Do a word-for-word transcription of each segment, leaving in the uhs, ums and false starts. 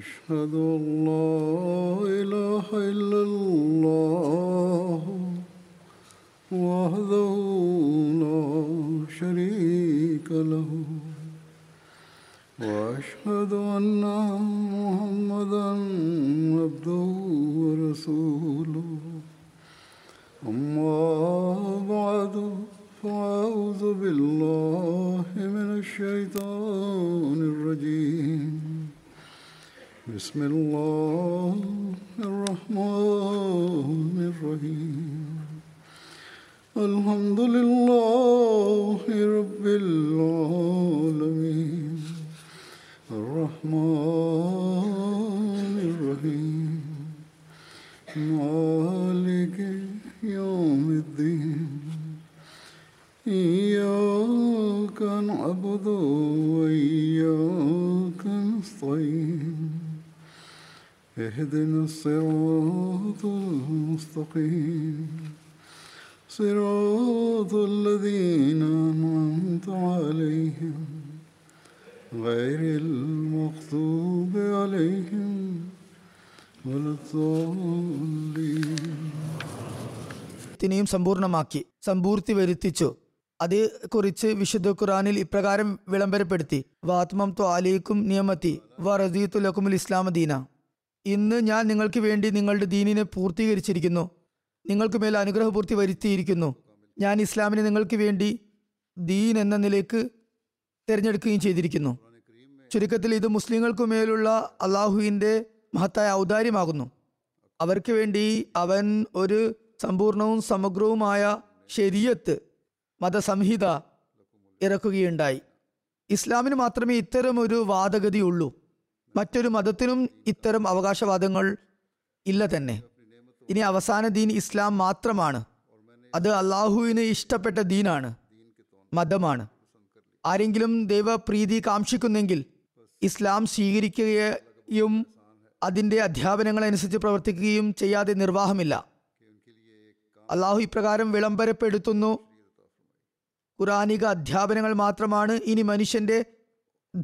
أشهد أن لا إله إلا الله وحده لا شريك له وأشهد أن محمدا عبده ورسوله أما بعد فأعوذ بالله من الشيطان الرجيم بسم الله الرحمن الرحيم الحمد لله رب العالمين الرحمن الرحيم مالك يوم الدين إياك نعبد وإياك نستعين اهدنا الصراط المستقيم صراط الذين أنعمت عليهم غير المغضوب عليهم ولا الضالين. യും സമ്പൂർണമാക്കി, സമ്പൂർത്തി വരുത്തിച്ചു. അതേക്കുറിച്ച് വിശുദ്ധ ഖുറാനിൽ ഇപ്രകാരം വിളംബരപ്പെടുത്തി: വാത്മം ത്വ അലൈക്കും നിയമത്തി വ റസീത്തു ലക്കുമുൽ ഇസ്ലാമ ദീന. ഇന്ന് ഞാൻ നിങ്ങൾക്ക് വേണ്ടി നിങ്ങളുടെ ദീനിനെ പൂർത്തീകരിച്ചിരിക്കുന്നു, നിങ്ങൾക്ക് മേൽ അനുഗ്രഹപൂർത്തി വരുത്തിയിരിക്കുന്നു. ഞാൻ ഇസ്ലാമിനെ നിങ്ങൾക്ക് വേണ്ടി ദീൻ എന്ന നിലയ്ക്ക് തിരഞ്ഞെടുക്കുകയും ചെയ്തിരിക്കുന്നു. ചുരുക്കത്തിൽ ഇത് മുസ്ലിങ്ങൾക്കു മേലുള്ള അള്ളാഹുവിൻ്റെ മഹത്തായ ഔദാര്യമാകുന്നു. അവർക്ക് വേണ്ടി അവൻ ഒരു സമ്പൂർണവും സമഗ്രവുമായ ശരീഅത്ത് മതസംഹിത ഇറക്കുകയുണ്ടായി. ഇസ്ലാമിന് മാത്രമേ ഇത്തരമൊരു വാദഗതിയുള്ളൂ, മറ്റൊരു മതത്തിനും ഇത്തരം അവകാശവാദങ്ങൾ ഇല്ല തന്നെ. ഇനി അവസാന ദീൻ ഇസ്ലാം മാത്രമാണ്. അത് അള്ളാഹുവിന് ഇഷ്ടപ്പെട്ട ദീനാണ്, മതമാണ്. ആരെങ്കിലും ദൈവപ്രീതി കാംക്ഷിക്കുന്നെങ്കിൽ ഇസ്ലാം സ്വീകരിക്കുകയും അതിൻ്റെ അധ്യാപനങ്ങളനുസരിച്ച് പ്രവർത്തിക്കുകയും ചെയ്യാതെ നിർവാഹമില്ല. അള്ളാഹു ഇപ്രകാരം വിളംബരപ്പെടുത്തുന്നു: ഖുറാനിക അധ്യാപനങ്ങൾ മാത്രമാണ് ഇനി മനുഷ്യൻ്റെ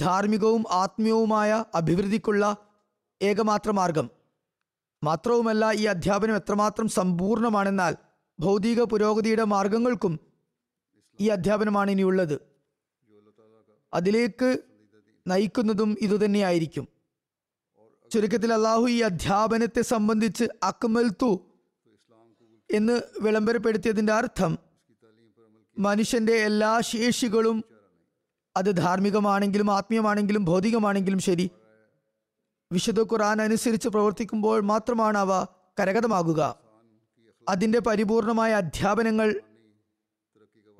ധാർമ്മികവും ആത്മീയവുമായ അഭിവൃദ്ധിക്കുള്ള ഏകമാത്ര മാർഗം. മാത്രവുമല്ല, ഈ അധ്യാപനം എത്രമാത്രം സമ്പൂർണമാണെന്നാൽ ഭൗതിക പുരോഗതിയുടെ മാർഗങ്ങൾക്കും ഈ അധ്യാപനമാണ് ഇനിയുള്ളത്. അതിലേക്ക് നയിക്കുന്നതും ഇതുതന്നെയായിരിക്കും. ചുരുക്കത്തിൽ അള്ളാഹു ഈ അധ്യാപനത്തെ സംബന്ധിച്ച് അക്മൽതു എന്ന് വിളംബരപ്പെടുത്തിയതിൻ്റെ അർത്ഥം മനുഷ്യൻ്റെ എല്ലാ ശേഷികളും, അത് ധാർമ്മികമാണെങ്കിലും ആത്മീയമാണെങ്കിലും ഭൗതികമാണെങ്കിലും ശരി, വിശുദ്ധ ഖുർആൻ അനുസരിച്ച് പ്രവർത്തിക്കുമ്പോൾ മാത്രമാണ് അവ കരഗതമാകുക. അതിൻ്റെ പരിപൂർണമായ അധ്യാപനങ്ങൾ,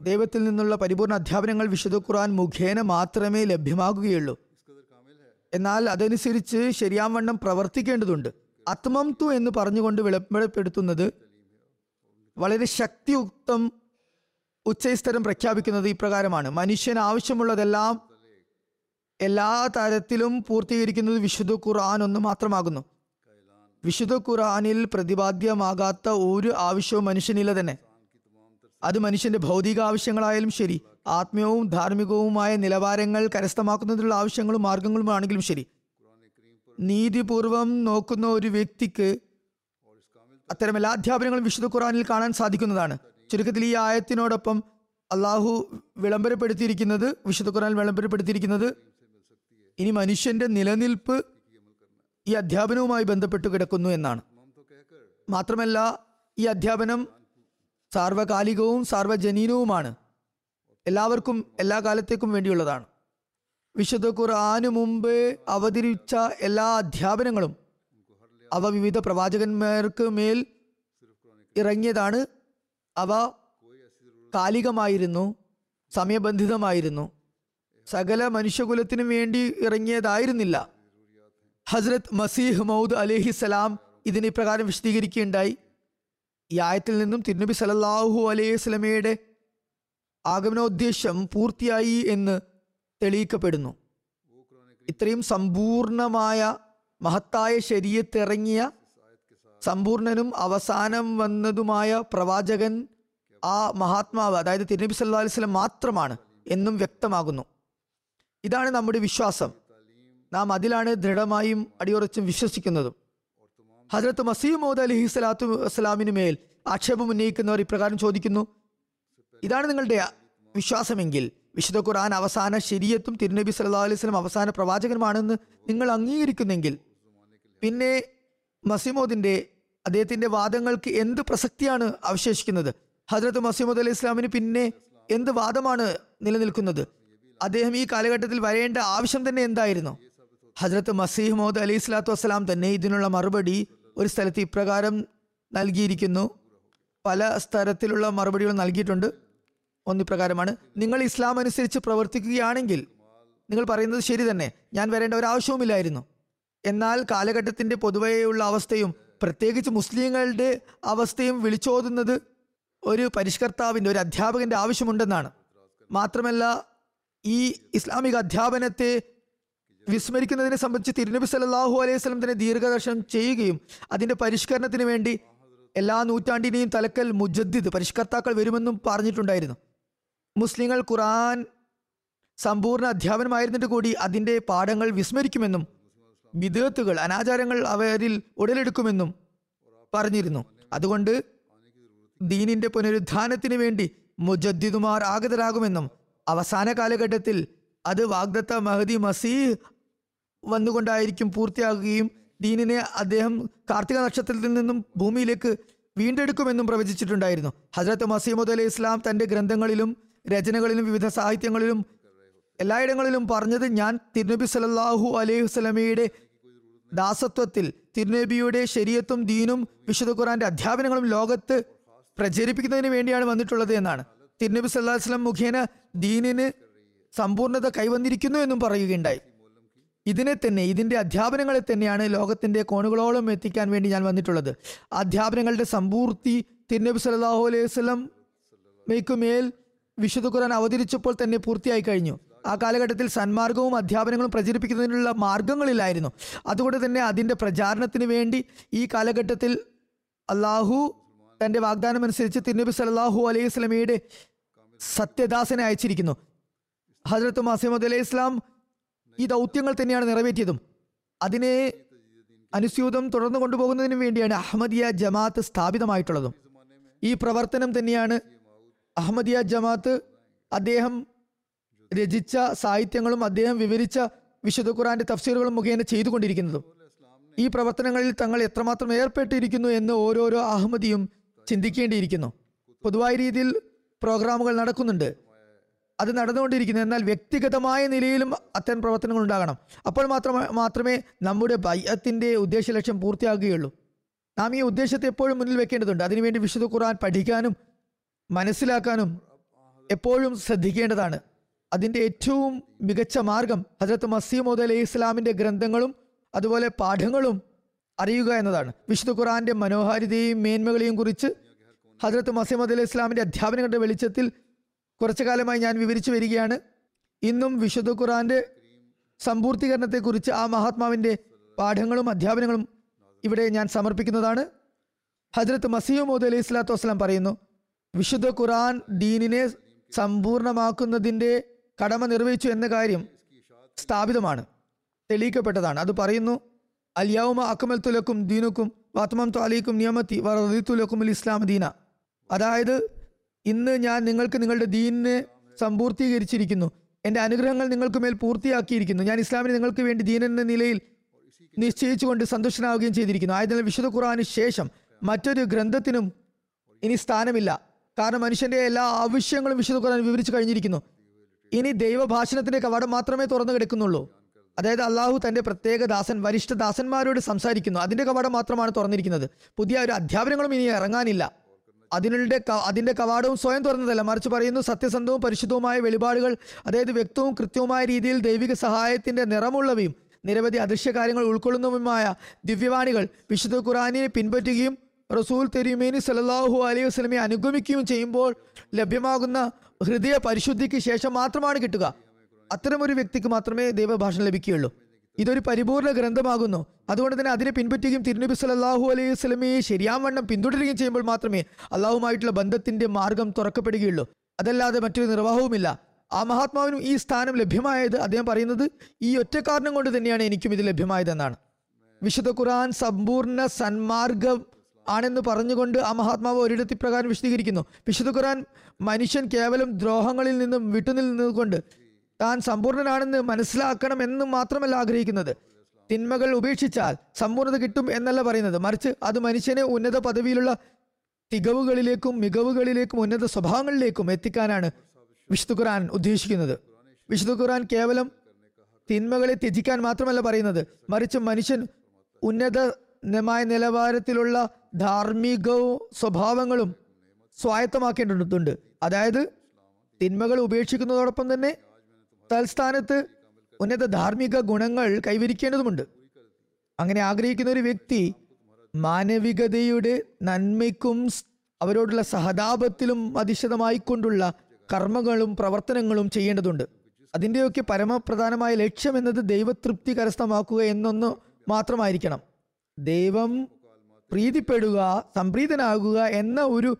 ദൈവത്തിൽ നിന്നുള്ള പരിപൂർണ അധ്യാപനങ്ങൾ വിശുദ്ധ ഖുർആൻ മുഖേന മാത്രമേ ലഭ്യമാകുകയുള്ളൂ. എന്നാൽ അതനുസരിച്ച് ശരിയാവണ്ണം പ്രവർത്തിക്കേണ്ടതുണ്ട്. ആത്മംതു എന്ന് പറഞ്ഞുകൊണ്ട് വിളംബരപ്പെടുത്തുന്നത് വളരെ ശക്തിയുക്തം ഉച്ചസ്ഥരം പ്രഖ്യാപിക്കുന്നത് ഇപ്രകാരമാണ്: മനുഷ്യന് ആവശ്യമുള്ളതെല്ലാം എല്ലാ തരത്തിലും പൂർത്തീകരിക്കുന്നത് വിശുദ്ധ ഖുർആൻ ഒന്ന് മാത്രമാകുന്നു. വിശുദ്ധ ഖുർആനിൽ പ്രതിപാദ്യമാകാത്ത ഒരു ആവശ്യവും മനുഷ്യനില്ല തന്നെ. അത് മനുഷ്യൻ്റെ ഭൗതിക ആവശ്യങ്ങളായാലും ശരി, ആത്മീയവും ധാർമ്മികവുമായ നിലവാരങ്ങൾ കരസ്ഥമാക്കുന്നതിനുള്ള ആവശ്യങ്ങളും മാർഗങ്ങളും ആണെങ്കിലും ശരി, നീതിപൂർവം നോക്കുന്ന ഒരു വ്യക്തിക്ക് അത്തരം എല്ലാ അധ്യാപനങ്ങളും വിശുദ്ധ ഖുർആനിൽ കാണാൻ സാധിക്കുന്നതാണ്. ചുരുക്കത്തിൽ ഈ ആയത്തിനോടൊപ്പം അള്ളാഹു വിളംബരപ്പെടുത്തിയിരിക്കുന്നത്, വിശുദ്ധ ഖുർആനിൽ വിളംബരപ്പെടുത്തിയിരിക്കുന്നത്, ഇനി മനുഷ്യൻ്റെ നിലനിൽപ്പ് ഈ അധ്യാപനവുമായി ബന്ധപ്പെട്ട് കിടക്കുന്നു എന്നാണ്. മാത്രമല്ല, ഈ അധ്യാപനം സാർവകാലികവും സാർവജനീനവുമാണ്, എല്ലാവർക്കും എല്ലാ കാലത്തേക്കും വേണ്ടിയുള്ളതാണ്. വിശുദ്ധ ഖുർആന് മുമ്പ് അവതരിച്ച എല്ലാ അധ്യാപനങ്ങളും അവ വിവിധ പ്രവാചകന്മാർക്ക് മേൽ ഇറങ്ങിയതാണ്. അവ കാലികമായിരുന്നു, സമയബന്ധിതമായിരുന്നു, സകല മനുഷ്യകുലത്തിനു വേണ്ടി ഇറങ്ങിയതായിരുന്നില്ല. ഹസ്രത്ത് മസീഹ് മൗദ് അലൈഹിസ്സലാം ഇതിന് ഇപ്രകാരം വിശദീകരിക്കുകയുണ്ടായി. ഈ ആയത്തിൽ നിന്നും തിരുനബി സല്ലല്ലാഹു അലൈഹി വസല്ലമയുടെ ആഗമനോദ്ദേശം പൂർത്തിയായി എന്ന് തെളിയിക്കപ്പെടുന്നു. ഇത്രയും സമ്പൂർണമായ മഹത്തായ ശരീഅത്തിറങ്ങിയ സമ്പൂർണനും അവസാനം വന്നതുമായ പ്രവാചകൻ ആ മഹാത്മാവ്, അതായത് തിരുനബി സല്ലല്ലാഹു അലൈഹി വസല്ലം മാത്രമാണ് എന്നും വ്യക്തമാകുന്നു. ഇതാണ് നമ്മുടെ വിശ്വാസം. നാം അതിലാണ് ദൃഢമായും അടിയുറച്ചും വിശ്വസിക്കുന്നതും. ഹദ്രത്ത് മസീഹ് മൗഊദ് അലൈഹി സ്വലാത്തു വസ്സലാമിന് മേൽ ആക്ഷേപം ഉന്നയിക്കുന്നവർ ഇപ്രകാരം ചോദിക്കുന്നു: ഇതാണ് നിങ്ങളുടെ വിശ്വാസമെങ്കിൽ വിശുദ്ധ ഖുർആൻ അവസാന ശരീഅത്തും തിരുനബി സല്ലല്ലാഹു അലൈഹി വസല്ലം അവസാന പ്രവാചകനുമാണെന്ന് നിങ്ങൾ അംഗീകരിക്കുന്നെങ്കിൽ പിന്നെ മസീഹ് മൗഊദിന്റെ അദ്ദേഹത്തിന്റെ വാദങ്ങൾക്ക് എന്ത് പ്രസക്തിയാണ് അവശേഷിക്കുന്നത്? ഹദ്രത്ത് മസീഹ് മൗഊദ് അലൈഹി ഇസ്ലാമിന് പിന്നെ എന്ത് വാദമാണ് നിലനിൽക്കുന്നത്? അദ്ദേഹം ഈ കാലഘട്ടത്തിൽ വരേണ്ട ആവശ്യം തന്നെ എന്തായിരുന്നു? ഹദ്രത്ത് മസീഹ് മൗഊദ് അലൈഹി സ്വലാത്തു വസ്സലാം തന്നെ ഇതിനുള്ള മറുപടി ഒരു സ്ഥലത്ത് ഇപ്രകാരം നൽകിയിരിക്കുന്നു. പല സ്ഥലത്തിലുള്ള മറുപടികൾ നൽകിയിട്ടുണ്ട്. ഒന്നിപ്രകാരമാണ്: നിങ്ങൾ ഇസ്ലാം അനുസരിച്ച് പ്രവർത്തിക്കുകയാണെങ്കിൽ നിങ്ങൾ പറയുന്നത് ശരി തന്നെ, ഞാൻ വരേണ്ട ഒരാവശ്യവുമില്ലായിരുന്നു. എന്നാൽ കാലഘട്ടത്തിൻ്റെ പൊതുവെയുള്ള അവസ്ഥയും പ്രത്യേകിച്ച് മുസ്ലിങ്ങളുടെ അവസ്ഥയും വിളിച്ചോതുന്നത് ഒരു പരിഷ്കർത്താവിൻ്റെ, ഒരു അധ്യാപകൻ്റെ ആവശ്യമുണ്ടെന്നാണ്. മാത്രമല്ല, ഈ ഇസ്ലാമിക അധ്യാപനത്തെ വിസ്മരിക്കുന്നതിനെ സംബന്ധിച്ച് തിരുനബി സല്ലല്ലാഹു അലൈഹി വസല്ലം തന്നെ ദീർഘദർശനം ചെയ്യുകയും അതിൻ്റെ പരിഷ്കരണത്തിന് വേണ്ടി എല്ലാ നൂറ്റാണ്ടിനെയും തലക്കൽ മുജദ്ദിദ്, പരിഷ്കർത്താക്കൾ വരുമെന്നും പറഞ്ഞിട്ടുണ്ടായിരുന്നു. മുസ്ലിങ്ങൾ ഖുർആൻ സമ്പൂർണ്ണ അധ്യാപനമായിരുന്നിട്ട് കൂടി അതിൻ്റെ പാഠങ്ങൾ വിസ്മരിക്കുമെന്നും ബിദ്അത്തുകൾ, അനാചാരങ്ങൾ അവരിൽ ഉടലെടുക്കുമെന്നും പറഞ്ഞിരുന്നു. അതുകൊണ്ട് ദീനിൻ്റെ പുനരുദ്ധാനത്തിന് വേണ്ടി മുജദ്ദിദുമാർ ആഗതരാകുമെന്നും അവസാന കാലഘട്ടത്തിൽ അത് വാഗ്ദത്ത മഹദി മസീഹ് വന്നുകൊണ്ടായിരിക്കും പൂർത്തിയാകുകയും ദീനിനെ അദ്ദേഹം കാർത്തിക നക്ഷത്രത്തിൽ നിന്നും ഭൂമിയിലേക്ക് വീണ്ടെടുക്കുമെന്നും പ്രവചിച്ചിട്ടുണ്ടായിരുന്നു. ഹസ്രത്ത് മസീഹ് മൗഊദ് അലൈഹി ഇസ്ലാം തൻ്റെ ഗ്രന്ഥങ്ങളിലും രചനകളിലും വിവിധ സാഹിത്യങ്ങളിലും എല്ലായിടങ്ങളിലും പറഞ്ഞത്, ഞാൻ തിരുനബി സല്ലല്ലാഹു അലൈഹി വസല്ലമയുടെ ദാസത്വത്തിൽ തിരുനബിയുടെ ശരീഅത്തും ദീനും വിശുദ്ധ ഖുർആന്റെ അധ്യാപനങ്ങളും ലോകത്ത് പ്രചരിപ്പിക്കുന്നതിന് വേണ്ടിയാണ് വന്നിട്ടുള്ളത് എന്നാണ്. തിരുനബി സല്ലല്ലാഹു അലൈഹി വസല്ലം മുഖേന ദീനിന് സമ്പൂർണ്ണത കൈവന്നിരിക്കുന്നു എന്നും പറയുകയുണ്ടായി. ഇതിനെ തന്നെ, ഇതിൻ്റെ അധ്യാപനങ്ങളെ തന്നെയാണ് ലോകത്തിൻ്റെ കോണുകളോളം എത്തിക്കാൻ വേണ്ടി ഞാൻ വന്നിട്ടുള്ളത്. അധ്യാപനങ്ങളുടെ സമ്പൂർത്തി തിരുനബി സല്ലല്ലാഹു അലൈഹി വസല്ലമയ്ക്ക് മേൽ വിശുദ്ധ ഖുർആൻ അവതരിച്ചപ്പോൾ തന്നെ പൂർത്തിയായി കഴിഞ്ഞു. ആ കാലഘട്ടത്തിൽ സന്മാർഗവും അധ്യാപനങ്ങളും പ്രചരിപ്പിക്കുന്നതിനുള്ള മാർഗങ്ങളിലായിരുന്നു. അതുകൊണ്ട് തന്നെ അതിൻ്റെ പ്രചാരണത്തിന് വേണ്ടി ഈ കാലഘട്ടത്തിൽ അള്ളാഹു തൻ്റെ വാഗ്ദാനം അനുസരിച്ച് തിരുനബി സല്ലല്ലാഹു അലൈഹി വസല്ലമയുടെ സത്യദാസനെ അയച്ചിരിക്കുന്നു. ഹദ്രത്ത് മസീഹ് മൗഊദ് അലൈഹി ഇസ്ലാം ഈ ദൗത്യങ്ങൾ തന്നെയാണ് നിറവേറ്റിയതും അതിനെ അനുസ്യൂതം തുടർന്നു കൊണ്ടുപോകുന്നതിനു വേണ്ടിയാണ് അഹമ്മദിയ ജമാഅത്ത് സ്ഥാപിതമായിട്ടുള്ളതും. ഈ പ്രവർത്തനം തന്നെയാണ് അഹമ്മദിയ ജമാഅത്ത് അദ്ദേഹം രചിച്ച സാഹിത്യങ്ങളും അദ്ദേഹം വിവരിച്ച വിശുദ്ധ ഖുർആന്റെ തഫ്സീറുകളും മുഖേന ചെയ്തുകൊണ്ടിരിക്കുന്നതും. ഈ പ്രവർത്തനങ്ങളിൽ തങ്ങൾ എത്രമാത്രം ഏർപ്പെട്ടിരിക്കുന്നു എന്ന് ഓരോരോ അഹമ്മദിയും ചിന്തിക്കേണ്ടിയിരിക്കുന്നു. പൊതുവായ രീതിയിൽ പ്രോഗ്രാമുകൾ നടക്കുന്നുണ്ട്, അത് നടന്നുകൊണ്ടിരിക്കുന്നു. എന്നാൽ വ്യക്തിഗതമായ നിലയിലും അത്തരം പ്രവർത്തനങ്ങൾ ഉണ്ടാകണം. അപ്പോൾ മാത്രമേ മാത്രമേ നമ്മുടെ ബൈഅത്തിന്റെ ഉദ്ദേശ ലക്ഷ്യം പൂർത്തിയാകുകയുള്ളൂ. നാം ഈ ഉദ്ദേശത്തെ എപ്പോഴും മുന്നിൽ വെക്കേണ്ടതുണ്ട്. അതിനുവേണ്ടി വിശുദ്ധ ഖുർആൻ പഠിക്കാനും മനസ്സിലാക്കാനും എപ്പോഴും ശ്രദ്ധിക്കേണ്ടതാണ്. അതിൻ്റെ ഏറ്റവും മികച്ച മാർഗം ഹദ്രത്ത് മസീഹ് മൗഊദ് അലൈഹി ഇസ്ലാമിൻ്റെ ഗ്രന്ഥങ്ങളും അതുപോലെ പാഠങ്ങളും അറിയുക എന്നതാണ്. വിശുദ്ധ ഖുർആന്റെ മനോഹാരിതയും മേന്മകളെയും കുറിച്ച് ഹദ്രത്ത് മസീഹ് മൗഊദ് അലൈഹി ഇസ്ലാമിൻ്റെ അധ്യാപനങ്ങളുടെ വെളിച്ചത്തിൽ കുറച്ചു കാലമായി ഞാൻ വിവരിച്ചു വരികയാണ്. ഇന്നും വിശുദ്ധ ഖുർആന്റെ സമ്പൂർത്തീകരണത്തെക്കുറിച്ച് ആ മഹാത്മാവിൻ്റെ പാഠങ്ങളും അധ്യാപനങ്ങളും ഇവിടെ ഞാൻ സമർപ്പിക്കുന്നതാണ്. ഹദ്രത്ത് മസീഹ് മൗഊദ് അലൈഹി സ്വലാത്തു വസ്സലാം പറയുന്നു, വിശുദ്ധ ഖുർആൻ ദീനിനെ സമ്പൂർണമാക്കുന്നതിൻ്റെ കടമ നിർവഹിച്ചു എന്ന കാര്യം സ്ഥാപിതമാണ്, തെളിയിക്കപ്പെട്ടതാണ്. അത് പറയുന്നു, അൽയൗമ അക്മൽതു ലക്കും ദീനുക്കും വഅത്മംതു അലൈക്കും നിഅമതി വറദിതു ലക്കും ഇസ്ലാം ദീന. അതായത്, ഇന്ന് ഞാൻ നിങ്ങൾക്ക് നിങ്ങളുടെ ദീനിനെ സമ്പൂർത്തീകരിച്ചിരിക്കുന്നു, എൻ്റെ അനുഗ്രഹങ്ങൾ നിങ്ങൾക്ക് മേൽ പൂർത്തിയാക്കിയിരിക്കുന്നു, ഞാൻ ഇസ്ലാമിനെ നിങ്ങൾക്ക് വേണ്ടി ദീൻ എന്ന നിലയിൽ നിശ്ചയിച്ചുകൊണ്ട് സന്തുഷ്ടനാവുകയും ചെയ്തിരിക്കുന്നു. ആയതിനാൽ വിശുദ്ധ ഖുർആന് ശേഷം മറ്റൊരു ഗ്രന്ഥത്തിനും ഇനി സ്ഥാനമില്ല. കാരണം മനുഷ്യൻ്റെ എല്ലാ ആവശ്യങ്ങളും വിശുദ്ധ ഖുർആൻ വിവരിച്ചു കഴിഞ്ഞിരിക്കുന്നു. ഇനി ദൈവഭാഷണത്തിൻ്റെ കവാടം മാത്രമേ തുറന്നു കിടക്കുന്നുള്ളൂ. അതായത്, അള്ളാഹു തൻ്റെ പ്രത്യേക ദാസൻ വരിഷ്ഠ ദാസന്മാരോട് സംസാരിക്കുന്നു, അതിൻ്റെ കവാടം മാത്രമാണ് തുറന്നിരിക്കുന്നത്. പുതിയ ഒരു അധ്യാപനങ്ങളും ഇനി ഇറങ്ങാനില്ല. അതിനുള്ളിൻ്റെ അതിൻ്റെ കവാടവും സ്വയം തുറന്നതല്ല, മറിച്ച് പറയുന്നു, സത്യസന്ധവും പരിശുദ്ധവുമായ വെളിപാടുകൾ, അതായത് വ്യക്തവും കൃത്യവുമായ രീതിയിൽ ദൈവിക സഹായത്തിൻ്റെ നിറമുള്ളവയും നിരവധി അദൃശ്യകാര്യങ്ങൾ ഉൾക്കൊള്ളുന്നതുമായ ദിവ്യവാണികൾ വിശുദ്ധ ഖുർആനിനെ പിൻപറ്റുകയും റസൂൽ തിരുമേനി സല്ലല്ലാഹു അലൈഹി വസല്ലമയെ അനുഗമിക്കുകയും ചെയ്യുമ്പോൾ ലഭ്യമാകുന്ന ഹൃദയ പരിശുദ്ധിക്ക് ശേഷം മാത്രമാണ് കിട്ടുക. അത്തരമൊരു വ്യക്തിക്ക് മാത്രമേ ദൈവഭാഷണം ലഭിക്കുകയുള്ളൂ. ഇതൊരു പരിപൂർണ്ണ ഗ്രന്ഥമാകുന്നു. അതുകൊണ്ട് തന്നെ അതിനെ പിൻപറ്റുകയും തിരുനബി സല്ലല്ലാഹു അലൈഹി വസല്ലമയെ ശരിയാവണ്ണം പിന്തുടരുകയും ചെയ്യുമ്പോൾ മാത്രമേ അള്ളാഹുമായിട്ടുള്ള ബന്ധത്തിൻ്റെ മാർഗം തുറക്കപ്പെടുകയുള്ളൂ. അതല്ലാതെ മറ്റൊരു നിർവാഹവുമില്ല. ആ മഹാത്മാവിനും ഈ സ്ഥാനം ലഭ്യമായത് അദ്ദേഹം പറയുന്നത് ഈ ഒറ്റ കാരണം കൊണ്ട് തന്നെയാണ് എനിക്കും ഇത് ലഭ്യമായതെന്നാണ്. വിശുദ്ധ ഖുർആൻ സമ്പൂർണ്ണ സന്മാർഗം ആണെന്ന് പറഞ്ഞുകൊണ്ട് ആ മഹാത്മാവ് ഒരിടത്ത് ഇപ്രകാരം വിശദീകരിക്കുന്നു: വിശുദ്ധ ഖുർആൻ മനുഷ്യൻ കേവലം ദ്രോഹങ്ങളിൽ നിന്നും വിട്ടുനിൽന്നുകൊണ്ട് താൻ സമ്പൂർണ്ണനാണെന്ന് മനസ്സിലാക്കണം എന്ന് മാത്രമല്ല ആഗ്രഹിക്കുന്നത്. തിന്മകൾ ഉപേക്ഷിച്ചാൽ സമ്പൂർണ്ണത കിട്ടും എന്നല്ല പറയുന്നത്, മറിച്ച് അത് മനുഷ്യനെ ഉന്നത പദവിയിലുള്ള തികവുകളിലേക്കും മികവുകളിലേക്കും ഉന്നത സ്വഭാവങ്ങളിലേക്കും എത്തിക്കാനാണ് വിശുദ്ധ ഖുർആൻ ഉദ്ദേശിക്കുന്നത്. വിശുദ്ധ ഖുർആൻ കേവലം തിന്മകളെ ത്യജിക്കാൻ മാത്രമല്ല പറയുന്നത്, മറിച്ച് മനുഷ്യൻ ഉന്നതമായ നിലവാരത്തിലുള്ള ധാർമ്മികവും സ്വഭാവങ്ങളും സ്വായത്തമാക്കേണ്ടതുണ്ട്. അതായത് തിന്മകൾ ഉപേക്ഷിക്കുന്നതോടൊപ്പം തന്നെ തൽസ്ഥാനത്ത് ഉന്നത ധാർമ്മിക ഗുണങ്ങൾ കൈവരിക്കേണ്ടതുണ്ട്. അങ്ങനെ ആഗ്രഹിക്കുന്ന ഒരു വ്യക്തി മാനവികതയുടെ നന്മയ്ക്കും അവരോടുള്ള സഹതാപത്തിലും അധിഷ്ഠിതമായിക്കൊണ്ടുള്ള കർമ്മങ്ങളും പ്രവർത്തനങ്ങളും ചെയ്യേണ്ടതുണ്ട്. അതിൻ്റെയൊക്കെ പരമപ്രധാനമായ ലക്ഷ്യം എന്നത് ദൈവതൃപ്തി കരസ്ഥമാക്കുക എന്നൊന്ന് മാത്രമായിരിക്കണം. ദൈവം പ്രീതിപ്പെടുക, സംപ്രീതനാകുക എന്ന ഒരു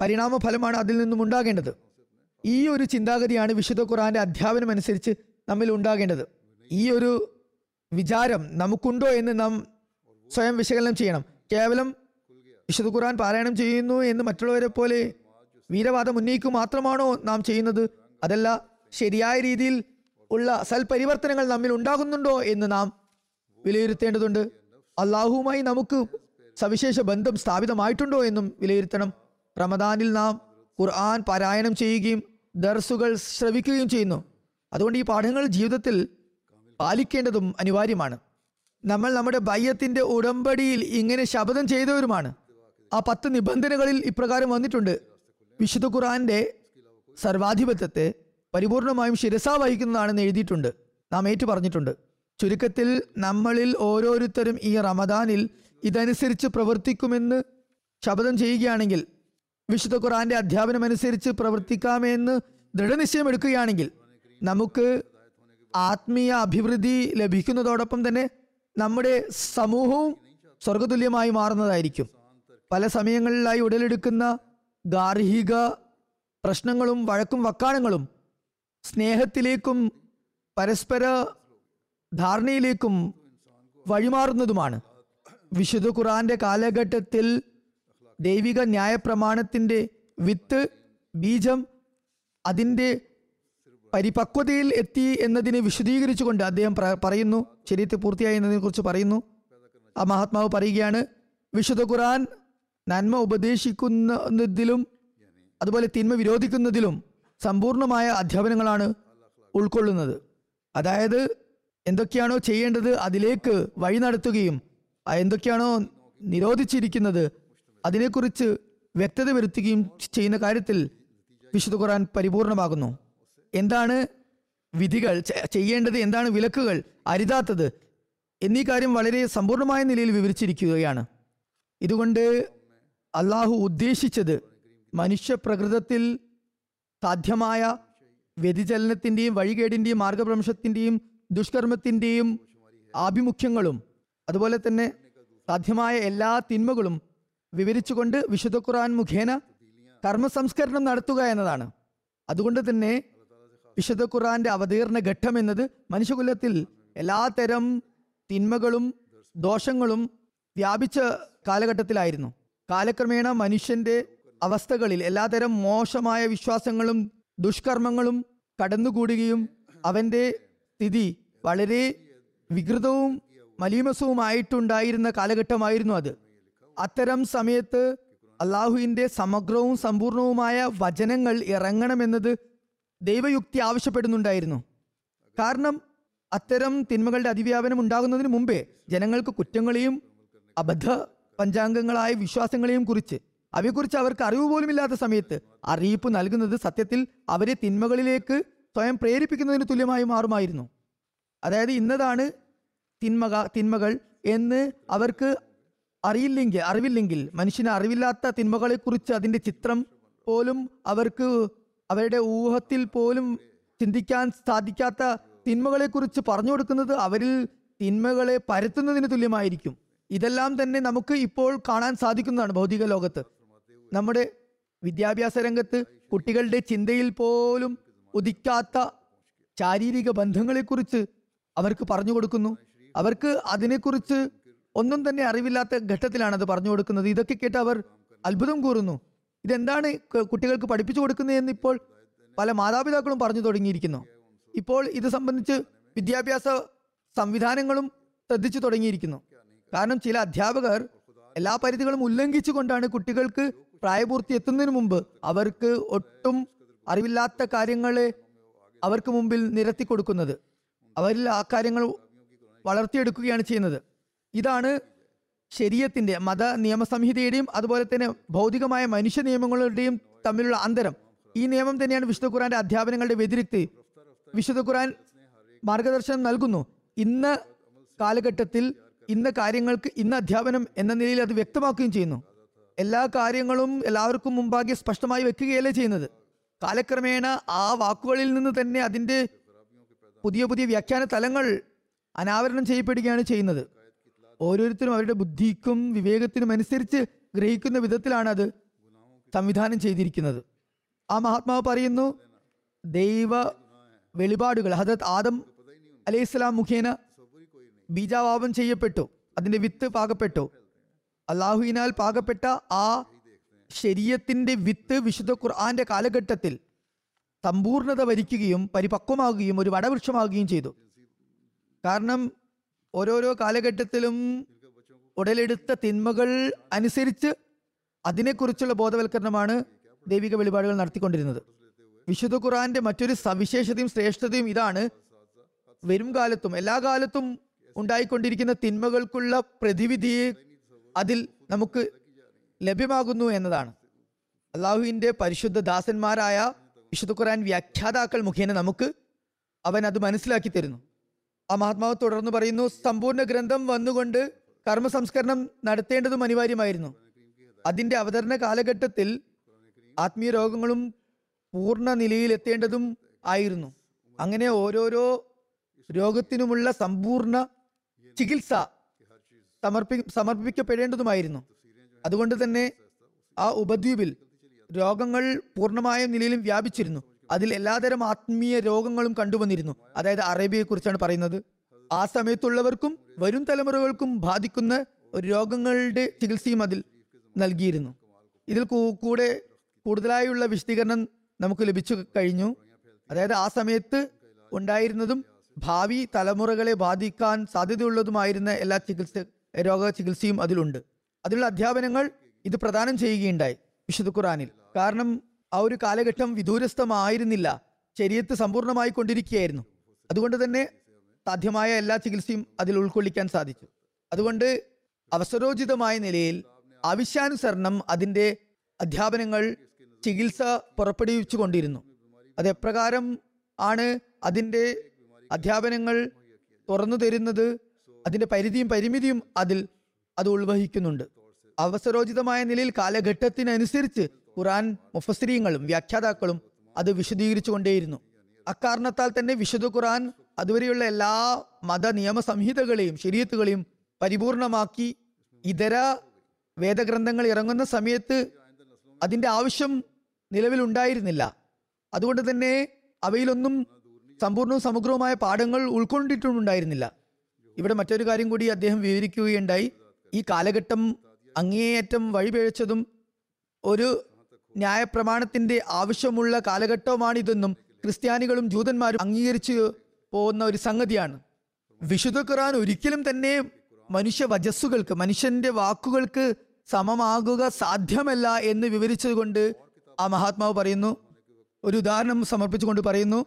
പരിണാമഫലമാണ് അതിൽ നിന്നും ഉണ്ടാകേണ്ടത്. ഈ ഒരു ചിന്താഗതിയാണ് വിശുദ്ധ ഖുർആന്റെ അധ്യാപനം അനുസരിച്ച് നമ്മിൽ ഉണ്ടാകേണ്ടത്. ഈ ഒരു വിചാരം നമുക്കുണ്ടോ എന്ന് നാം സ്വയം വിശകലനം ചെയ്യണം. കേവലം വിശുദ്ധ ഖുർആൻ പാരായണം ചെയ്യുന്നു എന്ന് മറ്റുള്ളവരെ പോലെ വീരവാദം ഉന്നയിക്കുക മാത്രമാണോ നാം ചെയ്യുന്നത്? അതല്ല, ശരിയായ രീതിയിൽ ഉള്ള സൽപരിവർത്തനങ്ങൾ നമ്മിൽ ഉണ്ടാകുന്നുണ്ടോ എന്ന് നാം വിലയിരുത്തേണ്ടതുണ്ട്. അള്ളാഹുവുമായി നമുക്ക് സവിശേഷ ബന്ധം സ്ഥാപിതമായിട്ടുണ്ടോ എന്നും വിലയിരുത്തണം. റമദാനിൽ നാം ഖുർആൻ പാരായണം ചെയ്യുകയും ദർസുകൾ ശ്രവിക്കുകയും ചെയ്യുന്നു. അതുകൊണ്ട് ഈ പാഠങ്ങൾ ജീവിതത്തിൽ പാലിക്കേണ്ടതും അനിവാര്യമാണ്. നമ്മൾ നമ്മുടെ ബൈഅത്തിന്റെ ഉടമ്പടിയിൽ ഇങ്ങനെ ശപഥം ചെയ്തവരുമാണ്. ആ പത്ത് നിബന്ധനകളിൽ ഇപ്രകാരം വന്നിട്ടുണ്ട്: വിശുദ്ധ ഖുർആന്റെ സർവാധിപത്യത്തെ പരിപൂർണമായും ശിരസാ വഹിക്കുന്നതാണെന്ന് എഴുതിയിട്ടുണ്ട്, നാം ഏറ്റു പറഞ്ഞിട്ടുണ്ട്. ചുരുക്കത്തിൽ നമ്മളിൽ ഓരോരുത്തരും ഈ റമദാനിൽ ഇതനുസരിച്ച് പ്രവർത്തിക്കുമെന്ന് ശപഥം ചെയ്യുകയാണെങ്കിൽ, വിശുദ്ധ ഖുർആന്റെ അധ്യാപനം അനുസരിച്ച് പ്രവർത്തിക്കാമെന്ന് ദൃഢനിശ്ചയം എടുക്കുകയാണെങ്കിൽ, നമുക്ക് ആത്മീയ അഭിവൃദ്ധി ലഭിക്കുന്നതോടൊപ്പം തന്നെ നമ്മുടെ സമൂഹവും സ്വർഗതുല്യമായി മാറുന്നതായിരിക്കും. പല സമയങ്ങളിലായി ഉടലെടുക്കുന്ന ഗാർഹിക പ്രശ്നങ്ങളും വഴക്കും വക്കാണങ്ങളും സ്നേഹത്തിലേക്കും പരസ്പര ധാരണയിലേക്കും വഴിമാറുന്നതുമാണ്. വിശുദ്ധ ഖുർആന്റെ കാലഘട്ടത്തിൽ ദൈവിക ന്യായപ്രമാണത്തിൻ്റെ വിത്ത്, ബീജം അതിൻ്റെ പരിപക്വതയിൽ എത്തി എന്നതിനെ വിശദീകരിച്ചുകൊണ്ട് അദ്ദേഹം പറയുന്നു, ശരീരത്തെ പൂർത്തിയായി എന്നതിനെക്കുറിച്ച് പറയുന്നു. ആ മഹാത്മാവ് പറയുകയാണ്, വിശുദ്ധ ഖുർആൻ നന്മ ഉപദേശിക്കുന്നതിലും അതുപോലെ തിന്മ വിരോധിക്കുന്നതിലും സമ്പൂർണമായ അധ്യാപനങ്ങളാണ് ഉൾക്കൊള്ളുന്നത്. അതായത് എന്തൊക്കെയാണോ ചെയ്യേണ്ടത് അതിലേക്ക് വഴി നടത്തുകയും എന്തൊക്കെയാണോ നിരോധിച്ചിരിക്കുന്നത് അതിനെക്കുറിച്ച് വ്യക്തത വരുത്തുകയും ചെയ്യുന്ന കാര്യത്തിൽ വിശുദ്ധ ഖുർആൻ പരിപൂർണമാകുന്നു. എന്താണ് വിധികൾ, ചെയ്യേണ്ടത് എന്താണ്, വിലക്കുകൾ, അരുതാത്തത് എന്നീ കാര്യം വളരെ സമ്പൂർണമായ നിലയിൽ വിവരിച്ചിരിക്കുകയാണ്. ഇതുകൊണ്ട് അള്ളാഹു ഉദ്ദേശിച്ചത് മനുഷ്യപ്രകൃതത്തിൽ സാധ്യമായ വ്യതിചലനത്തിൻ്റെയും വഴികേടിൻ്റെയും മാർഗഭ്രംശത്തിൻ്റെയും ദുഷ്കർമ്മത്തിൻ്റെയും ആഭിമുഖ്യങ്ങളും അതുപോലെ തന്നെ സാധ്യമായ എല്ലാ തിന്മകളും വിവരിച്ചുകൊണ്ട് വിശുദ്ധ ഖുർആൻ മുഖേന കർമ്മസംസ്കരണം നടത്തുക എന്നതാണ്. അതുകൊണ്ട് തന്നെ വിശുദ്ധ ഖുർആന്റെ അവതീർണ ഘട്ടം എന്നത് മനുഷ്യകുലത്തിൽ എല്ലാതരം തിന്മകളും ദോഷങ്ങളും വ്യാപിച്ച കാലഘട്ടത്തിലായിരുന്നു. കാലക്രമേണ മനുഷ്യന്റെ അവസ്ഥകളിൽ എല്ലാതരം മോശമായ വിശ്വാസങ്ങളും ദുഷ്കർമ്മങ്ങളും കടന്നുകൂടുകയും അവൻ്റെ സ്ഥിതി വളരെ വികൃതവും മലീമസവുമായിട്ടുണ്ടായിരുന്ന കാലഘട്ടമായിരുന്നു അത്. അത്തരം സമയത്ത് അള്ളാഹുവിൻ്റെ സമഗ്രവും സമ്പൂർണവുമായ വചനങ്ങൾ ഇറങ്ങണമെന്നത് ദൈവയുക്തി ആവശ്യപ്പെടുന്നുണ്ടായിരുന്നു. കാരണം അത്തരം തിന്മകളുടെ അതിവ്യാപനം ഉണ്ടാകുന്നതിന് മുമ്പേ ജനങ്ങൾക്ക് കുറ്റങ്ങളെയും അബദ്ധ പഞ്ചാംഗങ്ങളായ വിശ്വാസങ്ങളെയും കുറിച്ച് അവയെക്കുറിച്ച് അവർക്ക് അറിവ് പോലുമില്ലാത്ത സമയത്ത് അറിയിപ്പ് നൽകുന്നത് സത്യത്തിൽ അവരെ തിന്മകളിലേക്ക് സ്വയം പ്രേരിപ്പിക്കുന്നതിന് തുല്യമായി മാറുമായിരുന്നു. അതായത് ഇന്നതാണ് തിന്മക തിന്മകൾ എന്ന് അവർക്ക് അറിയില്ലെങ്കിൽ അറിവില്ലെങ്കിൽ മനുഷ്യന് അറിവില്ലാത്ത തിന്മകളെക്കുറിച്ച് അതിൻ്റെ ചിത്രം പോലും അവർക്ക് അവരുടെ ഊഹത്തിൽ പോലും ചിന്തിക്കാൻ സാധിക്കാത്ത തിന്മകളെക്കുറിച്ച് പറഞ്ഞു കൊടുക്കുന്നത് അവരിൽ തിന്മകളെ പരത്തുന്നതിന് തുല്യമായിരിക്കും. ഇതെല്ലാം തന്നെ നമുക്ക് ഇപ്പോൾ കാണാൻ സാധിക്കുന്നതാണ് ഭൗതിക ലോകത്ത്. നമ്മുടെ വിദ്യാഭ്യാസ രംഗത്ത് കുട്ടികളുടെ ചിന്തയിൽ പോലും ഉദിക്കാത്ത ശാരീരിക ബന്ധങ്ങളെക്കുറിച്ച് അവർക്ക് പറഞ്ഞു കൊടുക്കുന്നു. അവർക്ക് അതിനെക്കുറിച്ച് ഒന്നും തന്നെ അറിവില്ലാത്ത ഘട്ടത്തിലാണ് അത് പറഞ്ഞു കൊടുക്കുന്നത്. ഇതൊക്കെ കേട്ട് അവർ അത്ഭുതം കൂറുന്നു. ഇതെന്താണ് കുട്ടികൾക്ക് പഠിപ്പിച്ചു കൊടുക്കുന്നതെന്ന് ഇപ്പോൾ പല മാതാപിതാക്കളും പറഞ്ഞു തുടങ്ങിയിരിക്കുന്നു. ഇപ്പോൾ ഇത് സംബന്ധിച്ച് വിദ്യാഭ്യാസ സംവിധാനങ്ങളും ശ്രദ്ധിച്ചു തുടങ്ങിയിരിക്കുന്നു. കാരണം ചില അധ്യാപകർ എല്ലാ പരിധികളും ഉല്ലംഘിച്ചു കൊണ്ടാണ് കുട്ടികൾക്ക് പ്രായപൂർത്തി എത്തുന്നതിന് മുമ്പ് അവർക്ക് ഒട്ടും അറിവില്ലാത്ത കാര്യങ്ങളെ അവർക്ക് മുമ്പിൽ നിരത്തി കൊടുക്കുന്നത്, അവരിൽ ആ കാര്യങ്ങൾ വളർത്തിയെടുക്കുകയാണ് ചെയ്യുന്നത്. ഇതാണ് ശരീഅത്തിന്റെ, മത നിയമസംഹിതയുടെയും അതുപോലെ തന്നെ ഭൗതികമായ മനുഷ്യ നിയമങ്ങളുടെയും തമ്മിലുള്ള അന്തരം. ഈ നിയമം തന്നെയാണ് വിശുദ്ധ ഖുർആന്റെ അധ്യാപനങ്ങളുടെ വ്യതിരിക്തി. വിശുദ്ധ ഖുർആൻ മാർഗദർശനം നൽകുന്നു. ഇന്ന കാലഘട്ടത്തിൽ ഇന്ന കാര്യങ്ങൾക്ക് ഇന്ന അധ്യാപനം എന്ന നിലയിൽ അത് വ്യക്തമാക്കുകയും ചെയ്യുന്നു. എല്ലാ കാര്യങ്ങളും എല്ലാവർക്കും മുമ്പാകെ സ്പഷ്ടമായി വെക്കുകയല്ലേ ചെയ്യുന്നത്. കാലക്രമേണ ആ വാക്കുകളിൽ നിന്ന് തന്നെ അതിൻ്റെ പുതിയ പുതിയ വ്യാഖ്യാന തലങ്ങൾ അനാവരണം ചെയ്യപ്പെടുകയാണ് ചെയ്യുന്നത്. ഓരോരുത്തരും അവരുടെ ബുദ്ധിക്കും വിവേകത്തിനും അനുസരിച്ച് ഗ്രഹിക്കുന്ന വിധത്തിലാണ് അത് സംവിധാനം ചെയ്തിരിക്കുന്നത്. ആ മഹാത്മാവ് പറയുന്നു, ദൈവ വെളിപാടുകൾ ഹദരത്ത് ആദം അലൈഹി സ്വലാം മുഖേന ബീജാവാപം ചെയ്യപ്പെട്ടു, അതിൻ്റെ വിത്ത് പാകപ്പെട്ടു. അള്ളാഹുവിനാൽ പാകപ്പെട്ട ആ ശരീഅത്തിൻ്റെ വിത്ത് വിശുദ്ധ ഖുർആന്റെ കാലഘട്ടത്തിൽ സമ്പൂർണത വരിക്കുകയും പരിപക്വമാകുകയും ഒരു വടവൃക്ഷമാകുകയും ചെയ്തു. കാരണം ഓരോരോ കാലഘട്ടത്തിലും ഉടലെടുത്ത തിന്മകൾ അനുസരിച്ച് അതിനെക്കുറിച്ചുള്ള ബോധവൽക്കരണമാണ് ദൈവിക വെളിപാടുകൾ നടത്തിക്കൊണ്ടിരുന്നത്. വിശുദ്ധ ഖുർആന്റെ മറ്റൊരു സവിശേഷതയും ശ്രേഷ്ഠതയും ഇതാണ്, വരും കാലത്തും എല്ലാ കാലത്തും ഉണ്ടായിക്കൊണ്ടിരിക്കുന്ന തിന്മകൾക്കുള്ള പ്രതിവിധിയെ അതിൽ നമുക്ക് ലഭ്യമാകുന്നു എന്നതാണ്. അള്ളാഹുവിൻ്റെ പരിശുദ്ധ ദാസന്മാരായ വിശുദ്ധ ഖുർആൻ വ്യാഖ്യാതാക്കൾ മുഖേന നമുക്ക് അവൻ അത് മനസ്സിലാക്കി തരുന്നു. ആ മഹാത്മാവ് തുടർന്ന് പറയുന്നു, സമ്പൂർണ്ണ ഗ്രന്ഥം വന്നുകൊണ്ട് കർമ്മസംസ്കരണം നടത്തേണ്ടതും അനിവാര്യമായിരുന്നു. അതിൻ്റെ അവതരണ കാലഘട്ടത്തിൽ ആത്മീയ രോഗങ്ങളും പൂർണ്ണ നിലയിലെത്തേണ്ടതും ആയിരുന്നു. അങ്ങനെ ഓരോരോ രോഗത്തിനുമുള്ള സമ്പൂർണ്ണ ചികിത്സ സമർപ്പി സമർപ്പിക്കപ്പെടേണ്ടതുമായിരുന്നു. അതുകൊണ്ട് തന്നെ ആ ഉപദ്വീപിൽ രോഗങ്ങൾ പൂർണ്ണമായ നിലയിലും വ്യാപിച്ചിരുന്നു. അതിൽ എല്ലാതരം ആത്മീയ രോഗങ്ങളും കണ്ടുവന്നിരുന്നു. അതായത് അറേബ്യയെക്കുറിച്ചാണ് പറയുന്നത്. ആ സമയത്തുള്ളവർക്കും വരും തലമുറകൾക്കും ബാധിക്കുന്ന ഒരു രോഗങ്ങളുടെ ചികിത്സയും അതിൽ നൽകിയിരുന്നു. ഇതിൽ കൂടെ കൂടുതലായുള്ള വിശദീകരണം നമുക്ക് ലഭിച്ചു കഴിഞ്ഞു. അതായത് ആ സമയത്ത് ഉണ്ടായിരുന്നതും ഭാവി തലമുറകളെ ബാധിക്കാൻ സാധ്യതയുള്ളതുമായിരുന്ന എല്ലാ ചികിത്സ രോഗ ചികിത്സയും അതിലുണ്ട്. അതിലുള്ള അധ്യാപനങ്ങൾ ഇത് പ്രദാനം ചെയ്യുകയുണ്ടായി വിശുദ്ധ ഖുർആനിൽ. കാരണം ആ ഒരു കാലഘട്ടം വിദൂരസ്ഥമായിരുന്നില്ല, ശരീഅത്ത് സമ്പൂർണമായി കൊണ്ടിരിക്കുകയായിരുന്നു. അതുകൊണ്ട് തന്നെ സാധ്യമായ എല്ലാ ചികിത്സയും അതിൽ ഉൾക്കൊള്ളിക്കാൻ സാധിച്ചു. അതുകൊണ്ട് അവസരോചിതമായ നിലയിൽ ആവശ്യാനുസരണം അതിൻ്റെ അധ്യാപനങ്ങൾ ചികിത്സ പുറപ്പെടുവിച്ചു കൊണ്ടിരുന്നു. അത് എപ്രകാരം ആണ് അതിൻ്റെ അധ്യാപനങ്ങൾ തുറന്നു തരുന്നത്, അതിൻ്റെ പരിധിയും പരിമിതിയും അതിൽ അത് ഉൾവഹിക്കുന്നുണ്ട്. അവസരോചിതമായ നിലയിൽ കാലഘട്ടത്തിനനുസരിച്ച് ഖുർആൻ മുഫസ്സിരീങ്ങളും വ്യാഖ്യാതാക്കളും അത് വിശദീകരിച്ചു കൊണ്ടേയിരുന്നു. അക്കാരണത്താൽ തന്നെ വിശുദ്ധ ഖുർആൻ അതുവരെയുള്ള എല്ലാ മത നിയമ സംഹിതകളെയും ശരീഅത്തുകളെയും പരിപൂർണമാക്കി ഇതര വേദഗ്രന്ഥങ്ങൾ ഇറങ്ങുന്ന സമയത്ത് അതിൻ്റെ ആവശ്യം നിലവിലുണ്ടായിരുന്നില്ല. അതുകൊണ്ട് തന്നെ അവയിലൊന്നും സമ്പൂർണ്ണവും സമഗ്രവുമായ പാഠങ്ങൾ ഉൾക്കൊണ്ടിട്ടുണ്ടായിരുന്നില്ല. ഇവിടെ മറ്റൊരു കാര്യം കൂടി അദ്ദേഹം വിവരിക്കുകയുണ്ടായി. ഈ കാലഘട്ടം അങ്ങേയറ്റം വഴിപിഴച്ചതും ഒരു ന്യായപ്രമാണത്തിന്റെ ആവശ്യമുള്ള കാലഘട്ടവുമാണിതെന്നും ക്രിസ്ത്യാനികളും ജൂതന്മാരും അംഗീകരിച്ചു പോകുന്ന ഒരു സംഗതിയാണ്. വിശുദ്ധ ഖുർആൻ ഒരിക്കലും തന്നെ മനുഷ്യ വചസ്സുകൾക്ക്, മനുഷ്യന്റെ വാക്കുകൾക്ക് സമമാകുക സാധ്യമല്ല എന്ന് വിവരിച്ചതുകൊണ്ട് ആ മഹാത്മാവ് പറയുന്നു, ഒരു ഉദാഹരണം സമർപ്പിച്ചുകൊണ്ട് പറയുന്നു,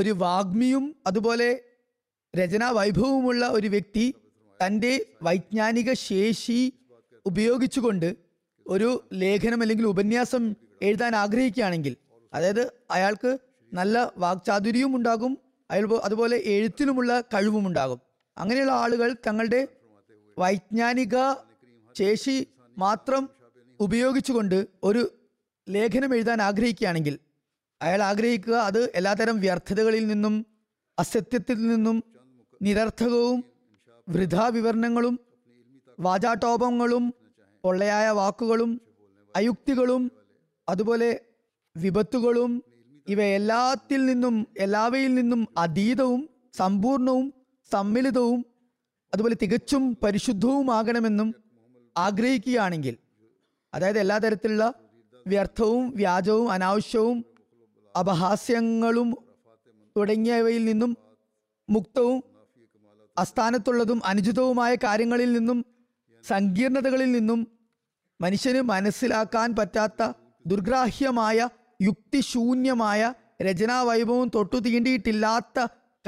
ഒരു വാഗ്മിയും അതുപോലെ രചനാ വൈഭവമുള്ള ഒരു വ്യക്തി തൻ്റെ വൈജ്ഞാനിക ശേഷി ഉപയോഗിച്ചുകൊണ്ട് ഒരു ലേഖനം അല്ലെങ്കിൽ ഉപന്യാസം എഴുതാൻ ആഗ്രഹിക്കുകയാണെങ്കിൽ, അതായത് അയാൾക്ക് നല്ല വാക്ചാതുര്യവും ഉണ്ടാകും, അയാൾ അതുപോലെ എഴുത്തിലുമുള്ള കഴിവും ഉണ്ടാകും. അങ്ങനെയുള്ള ആളുകൾ തങ്ങളുടെ വൈജ്ഞാനിക ശേഷി മാത്രം ഉപയോഗിച്ചുകൊണ്ട് ഒരു ലേഖനം എഴുതാൻ ആഗ്രഹിക്കുകയാണെങ്കിൽ അയാൾ ആഗ്രഹിക്കുക അത് എല്ലാതരം വ്യർത്ഥതകളിൽ നിന്നും അസത്യത്തിൽ നിന്നും നിരർത്ഥകവും വൃഥാ വിവരണങ്ങളും വാചാടോപങ്ങളും പൊള്ളയായ വാക്കുകളും അയുക്തികളും അതുപോലെ വിപത്തുകളും ഇവയെല്ലാത്തിൽ നിന്നും എല്ലാവയിൽ നിന്നും അതീതവും സമ്പൂർണവും സമ്മിലിതവും അതുപോലെ തികച്ചും പരിശുദ്ധവുമാകണമെന്നും ആഗ്രഹിക്കുകയാണെങ്കിൽ, അതായത് എല്ലാ തരത്തിലുള്ള വ്യർത്ഥവും വ്യാജവും അനാവശ്യവും അപഹാസ്യങ്ങളും തുടങ്ങിയവയിൽ നിന്നും മുക്തവും അസ്ഥാനത്തുള്ളതും അനുചിതവുമായ കാര്യങ്ങളിൽ നിന്നും സങ്കീർണതകളിൽ നിന്നും മനുഷ്യന് മനസ്സിലാക്കാൻ പറ്റാത്ത ദുർഗ്രാഹ്യമായ യുക്തിശൂന്യമായ രചനാവൈഭവം തൊട്ടു തീണ്ടിയിട്ടില്ലാത്ത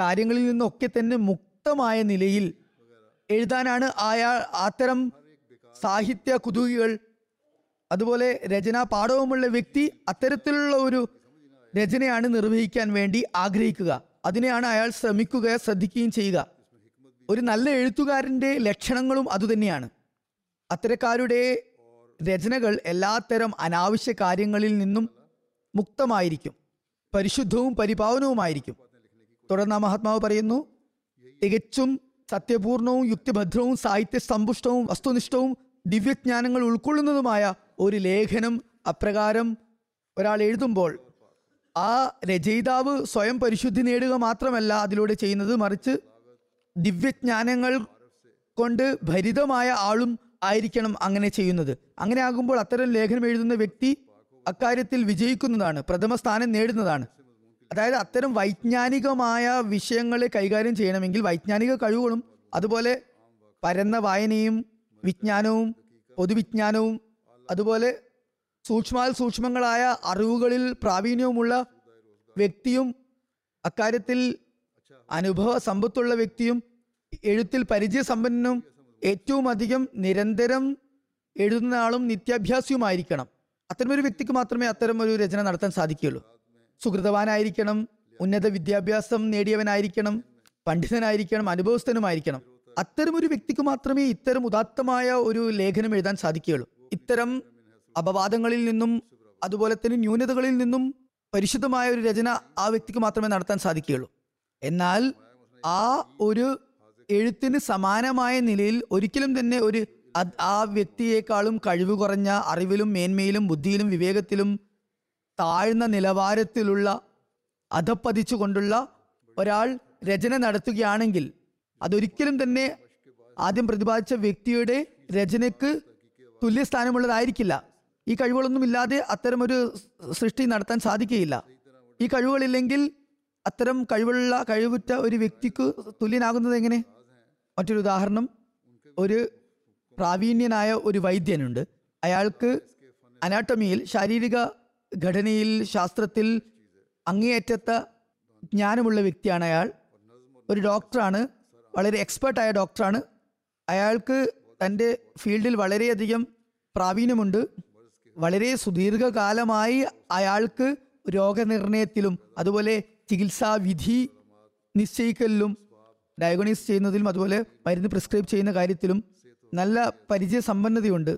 കാര്യങ്ങളിൽ നിന്നൊക്കെ തന്നെ മുക്തമായ നിലയിൽ എഴുതാനാണ് അയാൾ അത്തരം സാഹിത്യ കുതുകികൾ അതുപോലെ രചനാ പാഠവുമുള്ള വ്യക്തി അത്തരത്തിലുള്ള ഒരു രചനയാണ് നിർവഹിക്കാൻ വേണ്ടി ആഗ്രഹിക്കുക. അതിനെയാണ് അയാൾ ശ്രമിക്കുക, ശ്രദ്ധിക്കുകയും ചെയ്യുക. ഒരു നല്ല എഴുത്തുകാരൻ്റെ ലക്ഷണങ്ങളും അതുതന്നെയാണ്. അത്തരക്കാരുടെ രചനകൾ എല്ലാത്തരം അനാവശ്യ കാര്യങ്ങളിൽ നിന്നും മുക്തമായിരിക്കും, പരിശുദ്ധവും പരിപാവനവുമായിരിക്കും. തുടർന്ന് മഹാത്മാവ് പറയുന്നു, തികച്ചും സത്യപൂർണവും യുക്തിഭദ്രവും സാഹിത്യ സമ്പുഷ്ടവും വസ്തുനിഷ്ഠവും ദിവ്യജ്ഞാനങ്ങൾ ഉൾക്കൊള്ളുന്നതുമായ ഒരു ലേഖനം അപ്രകാരം ഒരാൾ എഴുതുമ്പോൾ ആ രചയിതാവ് സ്വയം പരിശുദ്ധി നേടുക മാത്രമല്ല അതിലൂടെ ചെയ്യുന്നത്, മറിച്ച് ദിവ്യജ്ഞാനങ്ങൾ കൊണ്ട് ഭരിതമായ ആളും ആയിരിക്കണം അങ്ങനെ ചെയ്യുന്നത്. അങ്ങനെ ആകുമ്പോൾ അത്തരം ലേഖനം എഴുതുന്ന വ്യക്തി അക്കാര്യത്തിൽ വിജയിക്കുന്നതാണ്, പ്രഥമ സ്ഥാനം നേടുന്നതാണ്. അതായത് അത്തരം വൈജ്ഞാനികമായ വിഷയങ്ങളെ കൈകാര്യം ചെയ്യണമെങ്കിൽ വൈജ്ഞാനിക കഴിവുകളും അതുപോലെ പരന്ന വായനയും വിജ്ഞാനവും പൊതുവിജ്ഞാനവും അതുപോലെ സൂക്ഷ്മാൽ സൂക്ഷ്മങ്ങളായ അറിവുകളിൽ പ്രാവീണ്യവുമുള്ള വ്യക്തിയും അക്കാര്യത്തിൽ അനുഭവ സമ്പത്തുള്ള വ്യക്തിയും എഴുത്തിൽ പരിചയസമ്പന്നനും ഏറ്റവും അധികം നിരന്തരം എഴുതുന്ന ആളും നിത്യാഭ്യാസിയുമായിരിക്കണം. അത്തരമൊരു വ്യക്തിക്ക് മാത്രമേ അത്തരമൊരു രചന നടത്താൻ സാധിക്കുകയുള്ളൂ. സുഹൃതവാനായിരിക്കണം, ഉന്നത വിദ്യാഭ്യാസം നേടിയവനായിരിക്കണം, പണ്ഡിതനായിരിക്കണം, അനുഭവസ്ഥനുമായിരിക്കണം. അത്തരമൊരു വ്യക്തിക്ക് മാത്രമേ ഇത്തരം ഉദാത്തമായ ഒരു ലേഖനം എഴുതാൻ സാധിക്കുകയുള്ളൂ. ഇത്തരം അപവാദങ്ങളിൽ നിന്നും അതുപോലെ തന്നെ ന്യൂനതകളിൽ നിന്നും പരിശുദ്ധമായ ഒരു രചന ആ വ്യക്തിക്ക് മാത്രമേ നടത്താൻ സാധിക്കുകയുള്ളൂ. എന്നാൽ ആ ഒരു എഴുത്തിന് സമാനമായ നിലയിൽ ഒരിക്കലും തന്നെ ഒരു ആ വ്യക്തിയേക്കാളും കഴിവ് കുറഞ്ഞ, അറിവിലും മേന്മയിലും ബുദ്ധിയിലും വിവേകത്തിലും താഴ്ന്ന നിലവാരത്തിലുള്ള, അധപ്പതിച്ചു കൊണ്ടുള്ള ഒരാൾ രചന നടത്തുകയാണെങ്കിൽ അതൊരിക്കലും തന്നെ ആദ്യം പ്രതിപാദിച്ച വ്യക്തിയുടെ രചനയ്ക്ക് തുല്യസ്ഥാനമുള്ളതായിരിക്കില്ല. ഈ കഴിവുകളൊന്നുമില്ലാതെ അത്തരമൊരു സൃഷ്ടി നടത്താൻ സാധിക്കുകയില്ല. ഈ കഴിവുകളില്ലെങ്കിൽ അത്തരം കഴിവുള്ള കഴിവുറ്റ ഒരു വ്യക്തിക്ക് തുല്യനാകുന്നത് എങ്ങനെ? മറ്റൊരു ഉദാഹരണം, ഒരു പ്രാവീണ്യനായ ഒരു വൈദ്യനുണ്ട്. അയാൾക്ക് അനാട്ടമിയിൽ, ശാരീരിക ഘടനയിൽ, ശാസ്ത്രത്തിൽ അങ്ങേയറ്റത്തെ ജ്ഞാനമുള്ള വ്യക്തിയാണ് അയാൾ. ഒരു ഡോക്ടറാണ്, വളരെ എക്സ്പേർട്ടായ ഡോക്ടറാണ്. അയാൾക്ക് തൻ്റെ ഫീൽഡിൽ വളരെയധികം പ്രാവീണ്യമുണ്ട്. വളരെ സുദീർഘകാലമായി അയാൾക്ക് രോഗനിർണയത്തിലും അതുപോലെ ചികിത്സാവിധി നിശ്ചയിക്കലിലും ഡയഗ്നോസ് ചെയ്യുന്നതിലും അതുപോലെ മരുന്ന് പ്രിസ്ക്രൈബ് ചെയ്യുന്ന കാര്യത്തിലും നല്ല പരിചയസമ്പന്നതയുണ്ട്.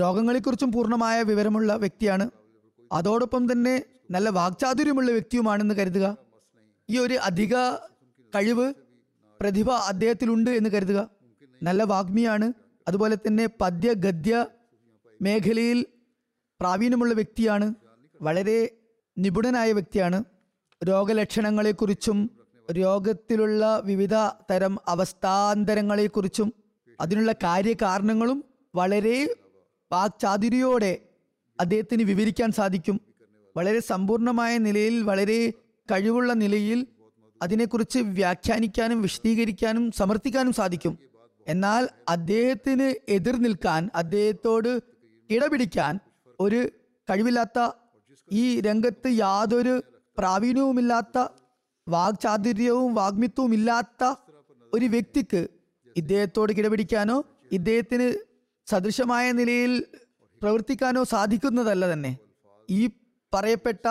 രോഗങ്ങളെക്കുറിച്ചും പൂർണ്ണമായ വിവരമുള്ള വ്യക്തിയാണ്. അതോടൊപ്പം തന്നെ നല്ല വാക്ചാതുര്യമുള്ള വ്യക്തിയുമാണെന്ന് കരുതുക. ഈ ഒരു അധിക കഴിവ്, പ്രതിഭ അദ്ദേഹത്തിലുണ്ട് എന്ന് കരുതുക. നല്ല വാഗ്മിയാണ്, അതുപോലെ തന്നെ പദ്യ ഗദ്യ മേഖലയിൽ പ്രാവീണ്യമുള്ള വ്യക്തിയാണ്, വളരെ നിപുണനായ വ്യക്തിയാണ്. രോഗലക്ഷണങ്ങളെക്കുറിച്ചും രോഗത്തിലുള്ള വിവിധ തരം അവസ്ഥാന്തരങ്ങളെക്കുറിച്ചും അതിനുള്ള കാര്യകാരണങ്ങളും വളരെ വാക്ചാതുര്യോടെ അദ്ദേഹത്തിന് വിവരിക്കാൻ സാധിക്കും. വളരെ സമ്പൂർണമായ നിലയിൽ, വളരെ കഴിവുള്ള നിലയിൽ അതിനെക്കുറിച്ച് വ്യാഖ്യാനിക്കാനും വിശദീകരിക്കാനും സമർത്ഥിക്കാനും സാധിക്കും. എന്നാൽ അദ്ദേഹത്തിന് എതിർ നിൽക്കാൻ, അദ്ദേഹത്തോട് ഇടപിടിക്കാൻ ഒരു കഴിവില്ലാത്ത, ഈ രംഗത്ത് യാതൊരു പ്രാവീണ്യവുമില്ലാത്ത, വാക്ചാതുര്യവും വാഗ്മിത്വവും ഇല്ലാത്ത ഒരു വ്യക്തിക്ക് ഇദ്ദേഹത്തോട് ഇടപിടിക്കാനോ ഇദ്ദേഹത്തിന് സദൃശമായ നിലയിൽ പ്രവർത്തിക്കാനോ സാധിക്കുന്നതല്ല തന്നെ. ഈ പറയപ്പെട്ട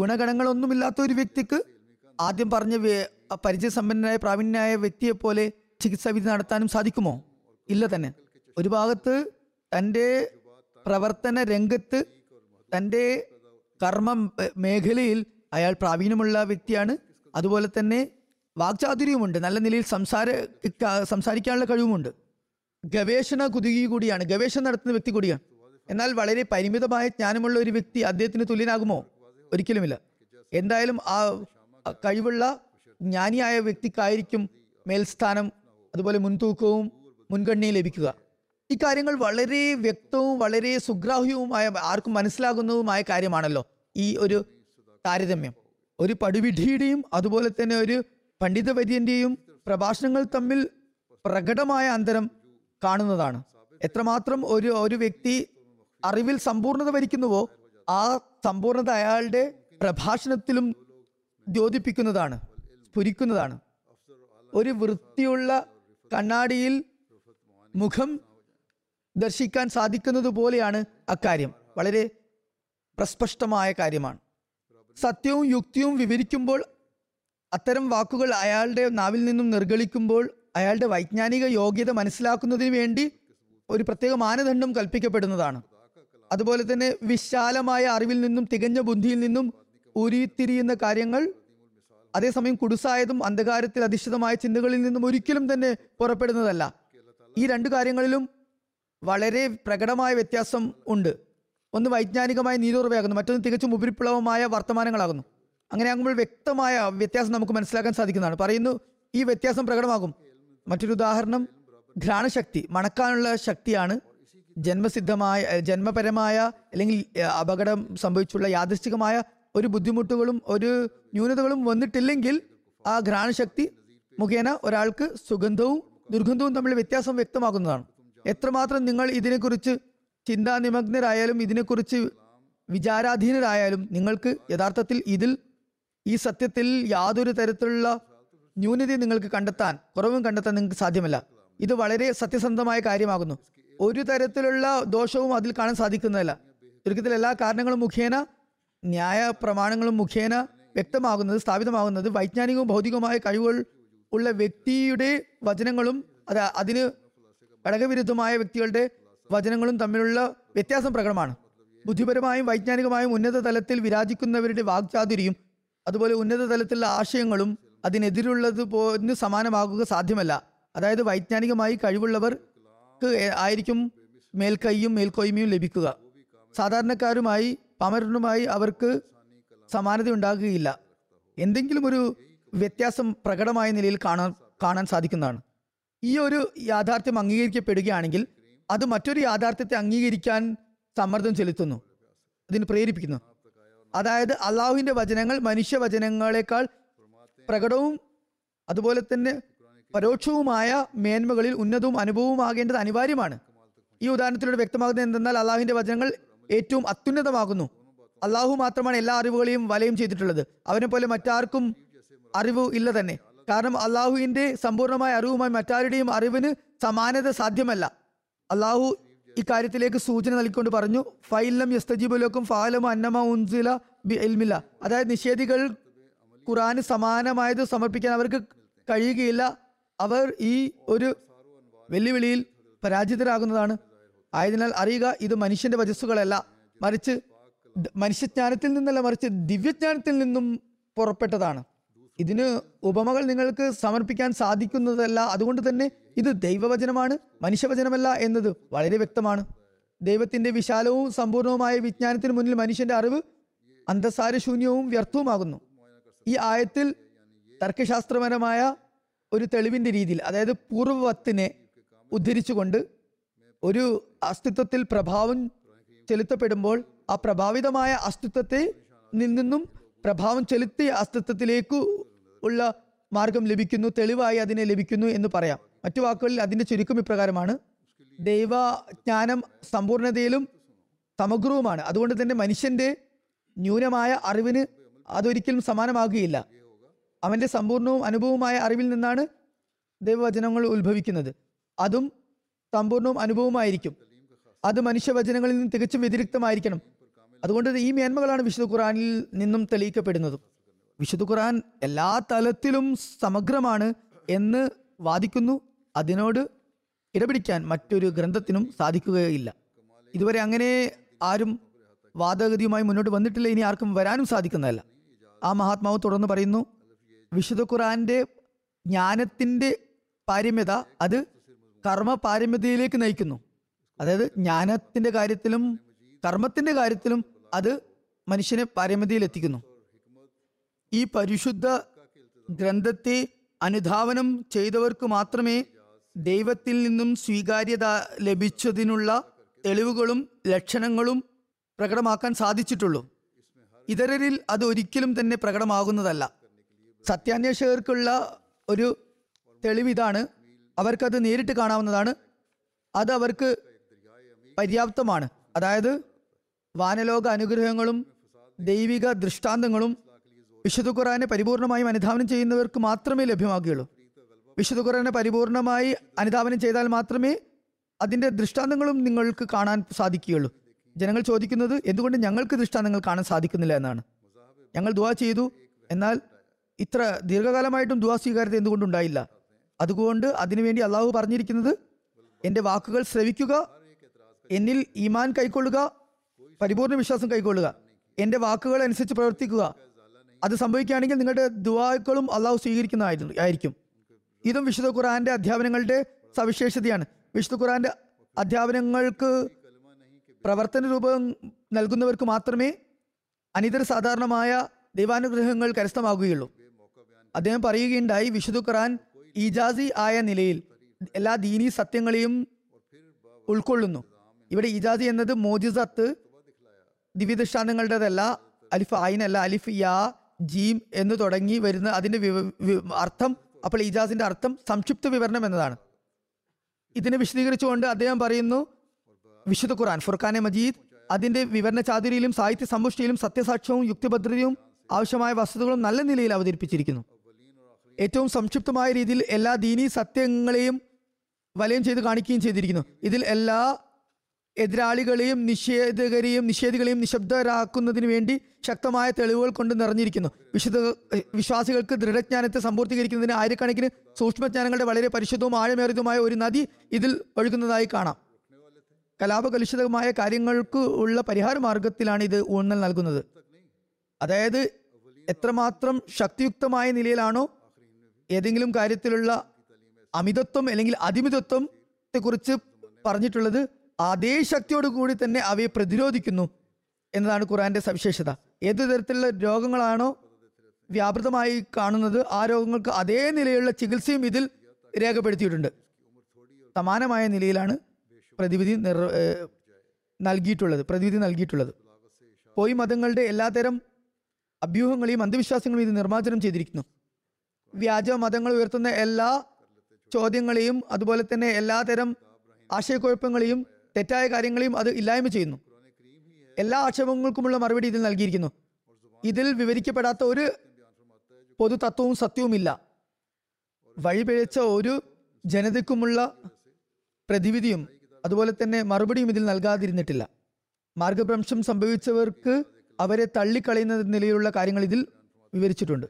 ഗുണഗണങ്ങളൊന്നുമില്ലാത്ത ഒരു വ്യക്തിക്ക് ആദ്യം പറഞ്ഞ പരിചയസമ്പന്നനായ പ്രാവീണ്യനായ വ്യക്തിയെപ്പോലെ ചികിത്സാവിധി നടത്താനും സാധിക്കുമോ? ഇല്ല തന്നെ. ഒരു ഭാഗത്ത് തൻ്റെ പ്രവർത്തന രംഗത്ത്, തൻ്റെ കർമ്മ മേഖലയിൽ അയാൾ പ്രാവീണ്യമുള്ള വ്യക്തിയാണ്, അതുപോലെ തന്നെ വാക്ചാതുര്യവുമുണ്ട്, നല്ല നിലയിൽ സംസാര സംസാരിക്കാനുള്ള കഴിവുമുണ്ട്. ഗവേഷണ കുതുകി കൂടിയാണ്, ഗവേഷണം നടത്തുന്ന വ്യക്തി കൂടിയാണ്. എന്നാൽ വളരെ പരിമിതമായ ജ്ഞാനമുള്ള ഒരു വ്യക്തി അദ്ദേഹത്തിന് തുല്യനാകുമോ? ഒരിക്കലുമില്ല. എന്തായാലും ആ കഴിവുള്ള ജ്ഞാനിയായ വ്യക്തിക്കായിരിക്കും മേൽസ്ഥാനം, അതുപോലെ മുൻതൂക്കവും മുൻഗണനയും ലഭിക്കുക. ഈ കാര്യങ്ങൾ വളരെ വ്യക്തവും വളരെ സുഗ്രാഹ്യവുമായ ആർക്കും മനസ്സിലാകുന്നതുമായ കാര്യമാണല്ലോ ഈ ഒരു താരതമ്യം. ഒരു പടുവിധിയുടെയും അതുപോലെ തന്നെ ഒരു പണ്ഡിതവര്യൻ്റെയും പ്രഭാഷണങ്ങൾ തമ്മിൽ പ്രകടമായ അന്തരം കാണുന്നതാണ്. എത്രമാത്രം ഒരു ഒരു വ്യക്തി അറിവിൽ സമ്പൂർണത വരിക്കുന്നുവോ ആ സമ്പൂർണത അയാളുടെ പ്രഭാഷണത്തിലും ദ്യോതിപ്പിക്കുന്നതാണ്, സ്ഫുരിക്കുന്നതാണ്. ഒരു വൃത്തിയുള്ള കണ്ണാടിയിൽ മുഖം ദർശിക്കാൻ സാധിക്കുന്നത് പോലെയാണ് അക്കാര്യം. വളരെ പ്രസ്പഷ്ടമായ കാര്യമാണ്. സത്യവും യുക്തിയും വിവരിക്കുമ്പോൾ അത്തരം വാക്കുകൾ അയാളുടെ നാവിൽ നിന്നും നിർഗളിക്കുമ്പോൾ അയാളുടെ വൈജ്ഞാനിക യോഗ്യത മനസ്സിലാക്കുന്നതിന് വേണ്ടി ഒരു പ്രത്യേക മാനദണ്ഡം കൽപ്പിക്കപ്പെടുന്നതാണ്. അതുപോലെ തന്നെ വിശാലമായ അറിവിൽ നിന്നും തികഞ്ഞ ബുദ്ധിയിൽ നിന്നും ഉരുത്തിരിയുന്ന കാര്യങ്ങൾ അതേസമയം കുടുസായതും അന്ധകാരത്തിൽ അധിഷ്ഠിതമായ ചിന്തകളിൽ നിന്നും ഒരിക്കലും തന്നെ പുറപ്പെടുന്നതല്ല. ഈ രണ്ടു കാര്യങ്ങളിലും വളരെ പ്രകടമായ വ്യത്യാസം ഉണ്ട്. ഒന്ന് വൈജ്ഞാനികമായ നീരുറവയാകുന്നു, മറ്റൊന്ന് തികച്ചും ഉപരിപ്ലവമായ വർത്തമാനങ്ങളാകുന്നു. അങ്ങനെയാകുമ്പോൾ വ്യക്തമായ വ്യത്യാസം നമുക്ക് മനസ്സിലാക്കാൻ സാധിക്കുന്നതാണ്. പറയുന്നു, ഈ വ്യത്യാസം പ്രകടമാകും. മറ്റൊരു ഉദാഹരണം ഘ്രാണശക്തി, മണക്കാനുള്ള ശക്തിയാണ് ജന്മസിദ്ധമായ ജന്മപരമായ അല്ലെങ്കിൽ അപകടം സംഭവിച്ചുള്ള യാദൃശ്ചികമായ ഒരു ബുദ്ധിമുട്ടുകളും ഒരു ന്യൂനതകളും വന്നിട്ടില്ലെങ്കിൽ ആ ഘ്രാണശക്തി മുഖേന ഒരാൾക്ക് സുഗന്ധവും ദുർഗന്ധവും തമ്മിൽ വ്യത്യാസം വ്യക്തമാക്കുന്നതാണ്. എത്രമാത്രം നിങ്ങൾ ഇതിനെക്കുറിച്ച് ചിന്താനിമഗ്നരായാലും ഇതിനെക്കുറിച്ച് വിചാരാധീനരായാലും നിങ്ങൾക്ക് യഥാർത്ഥത്തിൽ ഇതിൽ ഈ സത്യത്തിൽ യാതൊരു തരത്തിലുള്ള ന്യൂനതയും നിങ്ങൾക്ക് കണ്ടെത്താൻ കുറവും കണ്ടെത്താൻ നിങ്ങൾക്ക് സാധ്യമല്ല. ഇത് വളരെ സത്യസന്ധമായ കാര്യമാകുന്നു. ഒരു തരത്തിലുള്ള ദോഷവും അതിൽ കാണാൻ സാധിക്കുന്നതല്ല. ചുരുക്കത്തിൽ എല്ലാ കാരണങ്ങളും മുഖേന ന്യായ പ്രമാണങ്ങളും മുഖേന വ്യക്തമാകുന്നത് സ്ഥാപിതമാകുന്നത് വൈജ്ഞാനികവും ഭൗതികവുമായ കഴിവുകൾ ഉള്ള വ്യക്തിയുടെ വചനങ്ങളും അത് അതിന് ഘടകവിരുദ്ധമായ വ്യക്തികളുടെ വചനങ്ങളും തമ്മിലുള്ള വ്യത്യാസം പ്രകടമാണ്. ബുദ്ധിപരമായും വൈജ്ഞാനികമായും ഉന്നത തലത്തിൽ വിരാജിക്കുന്നവരുടെ വാക്ചാതുരിയും അതുപോലെ ഉന്നത തലത്തിലുള്ള ആശയങ്ങളും അതിനെതിരുള്ളത് പോന് സമാനമാകുക സാധ്യമല്ല. അതായത് വൈജ്ഞാനികമായി കഴിവുള്ളവർക്ക് ആയിരിക്കും മേൽക്കൈയും മേൽക്കോയ്മയും ലഭിക്കുക. സാധാരണക്കാരുമായി പാമരനുമായി അവർക്ക് സമാനത ഉണ്ടാകുകയില്ല. എന്തെങ്കിലും ഒരു വ്യത്യാസം പ്രകടമായ നിലയിൽ കാണാൻ കാണാൻ സാധിക്കുന്നതാണ്. ഈ ഒരു യാഥാർത്ഥ്യം അംഗീകരിക്കപ്പെടുകയാണെങ്കിൽ അത് മറ്റൊരു യാഥാർത്ഥ്യത്തെ അംഗീകരിക്കാൻ സമ്മർദ്ദം ചെലുത്തുന്നു, അതിന് പ്രേരിപ്പിക്കുന്നു. അതായത് അള്ളാഹുവിൻ്റെ വചനങ്ങൾ മനുഷ്യവചനങ്ങളെക്കാൾ പ്രകടവും അതുപോലെ തന്നെ പരോക്ഷവുമായ മേന്മകളിൽ ഉന്നതവും അനുഭവവുമാകേണ്ടത് അനിവാര്യമാണ്. ഈ ഉദാഹരണത്തിലൂടെ വ്യക്തമാകുന്നത് എന്തെന്നാൽ അള്ളാഹുവിൻ്റെ വചനങ്ങൾ ഏറ്റവും അത്യുന്നതമാകുന്നു. അള്ളാഹു മാത്രമാണ് എല്ലാ അറിവുകളെയും വലയം ചെയ്തിട്ടുള്ളത്. അവനെ പോലെ മറ്റാർക്കും അറിവ് ഇല്ല തന്നെ. കാരണം അള്ളാഹുവിൻ്റെ സമ്പൂർണമായ അറിവുമായി മറ്റാരുടെയും അറിവിന് സമാനത സാധ്യമല്ല. അള്ളാഹു ഇക്കാര്യത്തിലേക്ക് സൂചന നൽകിക്കൊണ്ട് പറഞ്ഞു, ഫൈലം യസ്തജീബുലക്കും ഫാലം അന്നമ ഉൻസില ബി എൽമില്ല. അതായത് നിഷേധികൾ ഖുറാന് സമാനമായത് സമർപ്പിക്കാൻ അവർക്ക് കഴിയുകയില്ല. അവർ ഈ ഒരു വെല്ലുവിളിയിൽ പരാജിതരാകുന്നതാണ്. ആയതിനാൽ അറിയുക, ഇത് മനുഷ്യന്റെ വചസ്സുകളല്ല, മറിച്ച് മനുഷ്യജ്ഞാനത്തിൽ നിന്നല്ല മറിച്ച് ദിവ്യജ്ഞാനത്തിൽ നിന്നും പുറപ്പെട്ടതാണ്. ഇതിന് ഉപമകൾ നിങ്ങൾക്ക് സമർപ്പിക്കാൻ സാധിക്കുന്നതല്ല. അതുകൊണ്ട് തന്നെ ഇത് ദൈവവചനമാണ്, മനുഷ്യവചനമല്ല എന്നത് വളരെ വ്യക്തമാണ്. ദൈവത്തിന്റെ വിശാലവും സമ്പൂർണവുമായ വിജ്ഞാനത്തിന് മുന്നിൽ മനുഷ്യന്റെ അറിവ് അന്തസാരശൂന്യവും വ്യർത്ഥവുമാകുന്നു. ഈ ആയത്തിൽ തർക്കശാസ്ത്രപരമായ ഒരു തെളിവിൻ്റെ രീതിയിൽ, അതായത് പൂർവ്വത്തിനെ ഉദ്ധരിച്ചുകൊണ്ട് ഒരു അസ്തിത്വത്തിൽ പ്രഭാവം ചെലുത്തപ്പെടുമ്പോൾ ആ പ്രഭാവിതമായ അസ്തിത്വത്തെ നിന്നും പ്രഭാവം ചെലുത്തിയ അസ്തിത്വത്തിലേക്ക് ഉള്ള മാർഗം ലഭിക്കുന്നു, തെളിവായി അതിനെ ലഭിക്കുന്നു എന്ന് പറയാം. മറ്റു വാക്കുകളിൽ അതിൻ്റെ ചുരുക്കം ഇപ്രകാരമാണ്: ദൈവജ്ഞാനം സമ്പൂർണതയിലും സമഗ്രവുമാണ്. അതുകൊണ്ട് തന്നെ മനുഷ്യൻ്റെ ന്യൂനമായ അറിവിന് അതൊരിക്കലും സമാനമാകുകയില്ല. അവൻ്റെ സമ്പൂർണവും അനുഭവവുമായ അറിവിൽ നിന്നാണ് ദൈവവചനങ്ങൾ ഉത്ഭവിക്കുന്നത്. അതും സമ്പൂർണവും അനുഭവമായിരിക്കും. അത് മനുഷ്യവചനങ്ങളിൽ നിന്ന് തികച്ചും വ്യതിരിക്തമായിരിക്കണം. അതുകൊണ്ട് ഈ മേന്മകളാണ് വിശുദ്ധ ഖുറാനിൽ നിന്നും തെളിയിക്കപ്പെടുന്നതും. വിശുദ്ധ ഖുറാൻ എല്ലാ തലത്തിലും സമഗ്രമാണ് എന്ന് വാദിക്കുന്നു. അതിനോട് ഇടപിടിക്കാൻ മറ്റൊരു ഗ്രന്ഥത്തിനും സാധിക്കുകയില്ല. ഇതുവരെ അങ്ങനെ ആരും വാദഗതിയുമായി മുന്നോട്ട് വന്നിട്ടില്ല, ഇനി ആർക്കും വരാനും സാധിക്കുന്നതല്ല. ആ മഹാത്മാവ് തുടർന്ന് പറയുന്നു, വിശുദ്ധ ഖുറാന്റെ ജ്ഞാനത്തിൻ്റെ പാരമ്യത അത് കർമ്മ പാരമ്യതയിലേക്ക് നയിക്കുന്നു. അതായത് ജ്ഞാനത്തിൻ്റെ കാര്യത്തിലും കർമ്മത്തിൻ്റെ കാര്യത്തിലും അത് മനുഷ്യനെ പാരമ്യതയിലെത്തിക്കുന്നു. ഈ പരിശുദ്ധ ഗ്രന്ഥത്തെ അനുധാവനം ചെയ്തവർക്ക് മാത്രമേ ദൈവത്തിൽ നിന്നും സ്വീകാര്യത ലഭിച്ചതിനുള്ള തെളിവുകളും ലക്ഷണങ്ങളും പ്രകടമാക്കാൻ സാധിച്ചിട്ടുള്ളൂ. ഇതരരിൽ അത് ഒരിക്കലും തന്നെ പ്രകടമാകുന്നതല്ല. സത്യാന്വേഷകർക്കുള്ള ഒരു തെളിവിതാണ്. അവർക്കത് നേരിട്ട് കാണാവുന്നതാണ്. അത് അവർക്ക് പര്യാപ്തമാണ്. അതായത് വാനലോക അനുഗ്രഹങ്ങളും ദൈവിക ദൃഷ്ടാന്തങ്ങളും വിശുദ്ധ ഖുർആനെ പരിപൂർണമായും അനുധാവനം ചെയ്യുന്നവർക്ക് മാത്രമേ ലഭ്യമാകുകയുള്ളൂ. വിശുദ്ധ ഖുർആനെ പരിപൂർണമായി അനുധാവനം ചെയ്താൽ മാത്രമേ അതിൻ്റെ ദൃഷ്ടാന്തങ്ങളും നിങ്ങൾക്ക് കാണാൻ സാധിക്കുകയുള്ളൂ. ജനങ്ങൾ ചോദിക്കുന്നത് എന്തുകൊണ്ട് ഞങ്ങൾക്ക് ദൃഷ്ടാന്തങ്ങൾ കാണാൻ സാധിക്കുന്നില്ല എന്നാണ്. ഞങ്ങൾ ദുആ ചെയ്തു, എന്നാൽ ഇത്ര ദീർഘകാലമായിട്ടും ദുആ സ്വീകാര്യത എന്തുകൊണ്ടുണ്ടായില്ല? അതുകൊണ്ട് അതിനുവേണ്ടി അള്ളാഹു പറഞ്ഞിരിക്കുന്നത്, എൻ്റെ വാക്കുകൾ ശ്രവിക്കുക, എന്നിൽ ഈമാൻ കൈക്കൊള്ളുക, പരിപൂർണ്ണ വിശ്വാസം കൈക്കൊള്ളുക, എൻ്റെ വാക്കുകൾ അനുസരിച്ച് പ്രവർത്തിക്കുക. അത് സംഭവിക്കുകയാണെങ്കിൽ നിങ്ങളുടെ ദുആകളും അള്ളാഹു സ്വീകരിക്കുന്നതായിരിക്കും. ഇതും വിശുദ്ധ ഖുർആന്റെ അധ്യാപനങ്ങളുടെ സവിശേഷതയാണ്. വിശുദ്ധ ഖുർആന്റെ അധ്യാപനങ്ങൾക്ക് പ്രവർത്തന രൂപം നൽകുന്നവർക്ക് മാത്രമേ അനിതര സാധാരണമായ ദൈവാനുഗ്രഹങ്ങൾ കരസ്ഥമാകുകയുള്ളൂ. അദ്ദേഹം പറയുകയുണ്ടായി, വിശുദ്ധ ഖുർആൻ ഇജാസി ആയ നിലയിൽ എല്ലാ ദീനീ സത്യങ്ങളെയും ഉൾക്കൊള്ളുന്നു. ഇവിടെ ഇജാസി എന്നത് മോജിസത്ത് ദിവ്യദൃഷ്ടാന്തങ്ങളുടേതല്ല, അലിഫ് ആയിനല്ല, അലിഫ് യാ ജീം എന്ന് തുടങ്ങി വരുന്ന അതിൻ്റെ അർത്ഥം. അപ്പോൾ ഇജാസിൻ്റെ അർത്ഥം സംക്ഷിപ്ത വിവരണം എന്നതാണ്. ഇതിനെ വിശദീകരിച്ചുകൊണ്ട് അദ്ദേഹം പറയുന്നു, വിശുദ്ധ ഖുർആൻ ഫുർഖാനെ മജീദ് അതിൻ്റെ വിവരണ ചാതുരിയിലും സാഹിത്യ സമ്പുഷ്ടിയിലും സത്യസാക്ഷ്യവും യുക്തിഭദ്രതയും ആവശ്യമായ വസ്തുതകളും നല്ല നിലയിൽ അവതരിപ്പിച്ചിരിക്കുന്നു. ഏറ്റവും സംക്ഷിപ്തമായ രീതിയിൽ എല്ലാ ദീനീ സത്യങ്ങളെയും വലയം ചെയ്ത് കാണിക്കുകയും ചെയ്തിരിക്കുന്നു. ഇതിൽ എല്ലാ എതിരാളികളെയും നിഷേധകരെയും നിഷേധികളെയും നിശബ്ദരാക്കുന്നതിന് വേണ്ടി ശക്തമായ തെളിവുകൾ കൊണ്ട് നിറഞ്ഞിരിക്കുന്നു. വിശുദ്ധ വിശ്വാസികൾക്ക് ദൃഢജ്ഞാനത്തെ സമ്പൂർത്തീകരിക്കുന്നതിന് ആയിരക്കണക്കിന് സൂക്ഷ്മജ്ഞാനങ്ങളുടെ വളരെ പരിശുദ്ധവും ആഴമേറിയതുമായ ഒരു നദി ഇതിൽ ഒഴുകുന്നതായി കാണാം. കലാപകലുഷിതമായ കാര്യങ്ങൾക്ക് ഉള്ള പരിഹാര മാർഗത്തിലാണ് ഇത് ഊന്നൽ നൽകുന്നത്. അതായത് എത്രമാത്രം ശക്തിയുക്തമായ നിലയിലാണോ ഏതെങ്കിലും കാര്യത്തിലുള്ള അമിതത്വം അല്ലെങ്കിൽ അതിമിതത്വത്തെ കുറിച്ച് പറഞ്ഞിട്ടുള്ളത്, അതേ ശക്തിയോട് കൂടി തന്നെ അവയെ പ്രതിരോധിക്കുന്നു എന്നതാണ് ഖുർആന്റെ സവിശേഷത. ഏതു തരത്തിലുള്ള രോഗങ്ങളാണോ വ്യാപൃതമായി കാണുന്നത്, ആ രോഗങ്ങൾക്ക് അതേ നിലയിലുള്ള ചികിത്സയും ഇതിൽ രേഖപ്പെടുത്തിയിട്ടുണ്ട്. സമാനമായ നിലയിലാണ് പ്രതിവിധി നിർ നൽകിയിട്ടുള്ളത് പ്രതിവിധി നൽകിയിട്ടുള്ളത് പോയി മതങ്ങളുടെ എല്ലാതരം അഭ്യൂഹങ്ങളെയും അന്ധവിശ്വാസങ്ങളെയും ഇത് നിർമ്മാർജ്ജനം ചെയ്തിരിക്കുന്നു. വ്യാജ മതങ്ങൾ ഉയർത്തുന്ന എല്ലാ ചോദ്യങ്ങളെയും അതുപോലെ തന്നെ എല്ലാതരം ആശയക്കുഴപ്പങ്ങളെയും തെറ്റായ കാര്യങ്ങളെയും അത് ഇല്ലായ്മ ചെയ്യുന്നു. എല്ലാ ആക്ഷേപങ്ങൾക്കുമുള്ള മറുപടി ഇതിൽ നൽകിയിരിക്കുന്നു. ഇതിൽ വിവരിക്കപ്പെടാത്ത ഒരു പൊതു തത്വവും സത്യവുമില്ല. വഴിപിഴച്ച ഒരു ജനതയ്ക്കുമുള്ള പ്രതിവിധിയും അതുപോലെ തന്നെ മറുപടിയും ഇതിൽ നൽകാതിരുന്നിട്ടില്ല. മാർഗഭ്രംശം സംഭവിച്ചവർക്ക് അവരെ തള്ളിക്കളയുന്ന നിലയിലുള്ള കാര്യങ്ങൾ ഇതിൽ വിവരിച്ചിട്ടുണ്ട്.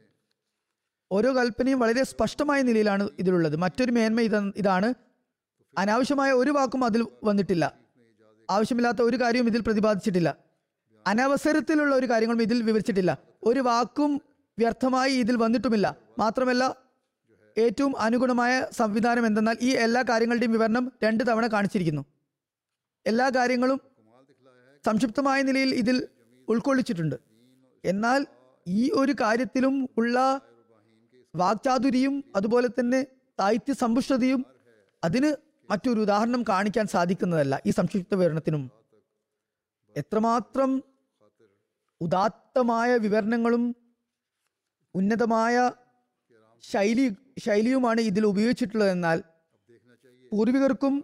ഓരോ കൽപ്പനയും വളരെ സ്പഷ്ടമായ നിലയിലാണ് ഇതിലുള്ളത്. മറ്റൊരു മേന്മ ഇതാണ്, അനാവശ്യമായ ഒരു വാക്കും അതിൽ വന്നിട്ടില്ല. ആവശ്യമില്ലാത്ത ഒരു കാര്യവും ഇതിൽ പ്രതിപാദിച്ചിട്ടില്ല. അനവസരത്തിലുള്ള ഒരു കാര്യങ്ങളും ഇതിൽ വിവരിച്ചിട്ടില്ല. ഒരു വാക്കും വ്യർത്ഥമായി ഇതിൽ വന്നിട്ടുമില്ല. മാത്രമല്ല, ഏറ്റവും അനുഗുണമായ സംവിധാനം എന്തെന്നാൽ ഈ എല്ലാ കാര്യങ്ങളുടെയും വിവരണം രണ്ട് തവണ കാണിച്ചിരിക്കുന്നു. എല്ലാ കാര്യങ്ങളും സംക്ഷിപ്തമായ നിലയിൽ ഇതിൽ ഉൾക്കൊള്ളിച്ചിട്ടുണ്ട്. എന്നാൽ ഈ ഒരു കാര്യത്തിലും ഉള്ള വാക്ചാതുരിയും അതുപോലെ തന്നെ സാഹിത്യ സമ്പുഷ്ടതയും അതിന് മറ്റൊരു ഉദാഹരണം കാണിക്കാൻ സാധിക്കുന്നതല്ല. ഈ സംക്ഷിപ്ത വിവരണത്തിനും എത്രമാത്രം ഉദാത്തമായ വിവരണങ്ങളും ഉന്നതമായ ശൈലി ശൈലിയുമാണ് ഇതിൽ ഉപയോഗിച്ചിട്ടുള്ളതെന്നാൽ പൂർവികർക്കും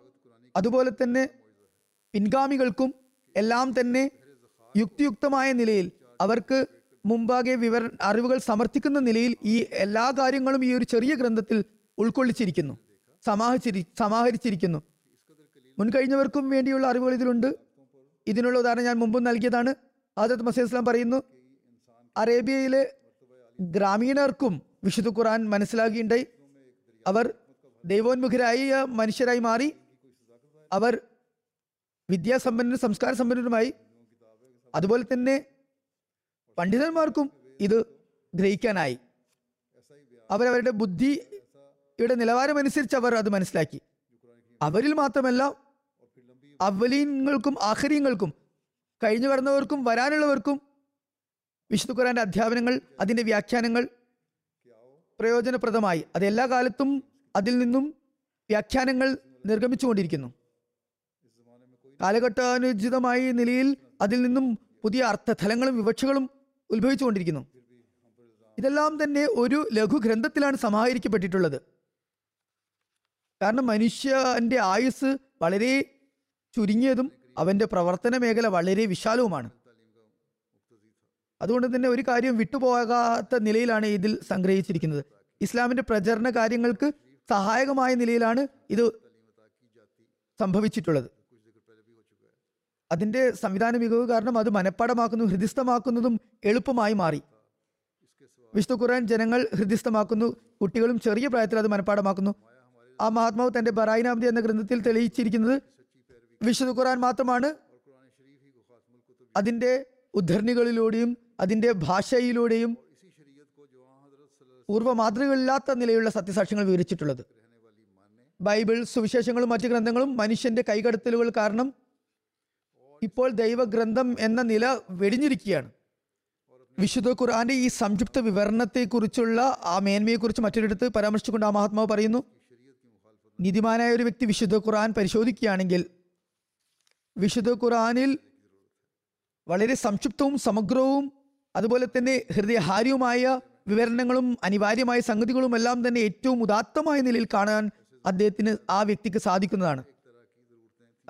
അതുപോലെ തന്നെ പിൻഗാമികൾക്കും എല്ലാം തന്നെ യുക്തിയുക്തമായ നിലയിൽ അവർക്ക് മുമ്പാകെ വിവര അറിവുകൾ സമർത്ഥിക്കുന്ന നിലയിൽ ഈ എല്ലാ കാര്യങ്ങളും ഈ ഒരു ചെറിയ ഗ്രന്ഥത്തിൽ ഉൾക്കൊള്ളിച്ചിരിക്കുന്നു, സമാഹരിച്ചിരി സമാഹരിച്ചിരിക്കുന്നു മുൻകഴിഞ്ഞവർക്കും വേണ്ടിയുള്ള അറിവുകൾ ഇതിലുണ്ട്. ഇതിനുള്ള ഉദാഹരണം ഞാൻ മുമ്പ് നൽകിയതാണ്. ഹദരത്ത് മസീഹ് ഇസ്ലാം പറയുന്നു, അറേബ്യയിലെ ഗ്രാമീണർക്കും വിശുദ്ധ ഖുർആൻ മനസ്സിലാക്കിയിണ്ടായി. അവർ ദൈവോന്മുഖരായ മനുഷ്യരായി മാറി. അവർ വിദ്യാസമ്പന്നരും സംസ്കാര സമ്പന്നരുമായി. അതുപോലെ തന്നെ പണ്ഡിതന്മാർക്കും ഇത് ഗ്രഹിക്കാനായി. അവരവരുടെ ബുദ്ധിയുടെ നിലവാരമനുസരിച്ച് അവർ അത് മനസ്സിലാക്കി. അവരിൽ മാത്രമല്ല, അവലീനങ്ങൾക്കും ആഖിരീങ്ങൾക്കും കഴിഞ്ഞു കടന്നവർക്കും വരാനുള്ളവർക്കും വിശുദ്ധ ഖുർആന്റെ അധ്യാപനങ്ങൾ, അതിൻ്റെ വ്യാഖ്യാനങ്ങൾ പ്രയോജനപ്രദമായി. അത് എല്ലാ കാലത്തും അതിൽ നിന്നും വ്യാഖ്യാനങ്ങൾ നിർഗമിച്ചുകൊണ്ടിരിക്കുന്നു. കാലഘട്ടാനുചിതമായ നിലയിൽ അതിൽ നിന്നും പുതിയ അർത്ഥതലങ്ങളും വിവക്ഷകളും ഉത്ഭവിച്ചുകൊണ്ടിരിക്കുന്നു. ഇതെല്ലാം തന്നെ ഒരു ലഘുഗ്രന്ഥത്തിലാണ് സമാഹരിക്കപ്പെട്ടിട്ടുള്ളത്. കാരണം മനുഷ്യൻ്റെ ആയുസ് വളരെ ചുരുങ്ങിയതും അവൻ്റെ പ്രവർത്തന മേഖല വളരെ വിശാലവുമാണ്. അതുകൊണ്ട് തന്നെ ഒരു കാര്യം വിട്ടുപോകാത്ത നിലയിലാണ് ഇതിൽ സംഗ്രഹിച്ചിരിക്കുന്നത്. ഇസ്ലാമിൻ്റെ പ്രചരണ കാര്യങ്ങൾക്ക് സഹായകമായ നിലയിലാണ് ഇത് സംഭവിച്ചിട്ടുള്ളത്. അതിൻ്റെ സംവിധാന മികവ് കാരണം അത് മനഃപ്പാഠമാക്കുന്നതും ഹൃദിസ്ഥമാക്കുന്നതും എളുപ്പമായി മാറി. വിശുദ്ധ ഖുർആൻ ജനങ്ങൾ ഹൃദിസ്ഥമാക്കുന്നു, കുട്ടികളും ചെറിയ പ്രായത്തിൽ അത് മനഃപ്പാഠമാക്കുന്നു. ആ മഹാത്മാവ് തൻ്റെ ബറായിനാമതി എന്ന ഗ്രന്ഥത്തിൽ തെളിയിച്ചിരിക്കുന്നത് വിശുദ്ധ ഖുർആൻ മാത്രമാണ് അതിൻ്റെ ഉദ്ധരണികളിലൂടെയും അതിൻ്റെ ഭാഷയിലൂടെയും പൂർവ്വ മാതൃകകളില്ലാത്ത നിലയിലുള്ള സത്യസാക്ഷ്യങ്ങൾ വിവരിച്ചിട്ടുള്ളത്. ബൈബിൾ, സുവിശേഷങ്ങളും മറ്റ് ഗ്രന്ഥങ്ങളും മനുഷ്യൻ്റെ കൈകടത്തലുകൾ കാരണം ഇപ്പോൾ ദൈവഗ്രന്ഥം എന്ന നില വെടിഞ്ഞിരിക്കുകയാണ്. വിശുദ്ധ ഖുർആന്റെ ഈ സംയുക്ത വിവരണത്തെക്കുറിച്ചുള്ള ആ മേന്മയെക്കുറിച്ച് മറ്റൊരിടത്ത് പരാമർശിച്ചുകൊണ്ട് ആ മഹാത്മാവ് പറയുന്നു, നീതിമാനായ ഒരു വ്യക്തി വിശുദ്ധ ഖുർആൻ പരിശോധിക്കുകയാണെങ്കിൽ വിശുദ്ധ ഖുർആനിൽ വളരെ സംക്ഷിപ്തവും സമഗ്രവും അതുപോലെ തന്നെ ഹൃദയഹാരിയുമായ വിവരണങ്ങളും അനിവാര്യമായ സംഗതികളും എല്ലാം തന്നെ ഏറ്റവും ഉദാത്തമായ നിലയിൽ കാണാൻ അദ്ദേഹത്തിന്, ആ വ്യക്തിക്ക് സാധിക്കുന്നതാണ്.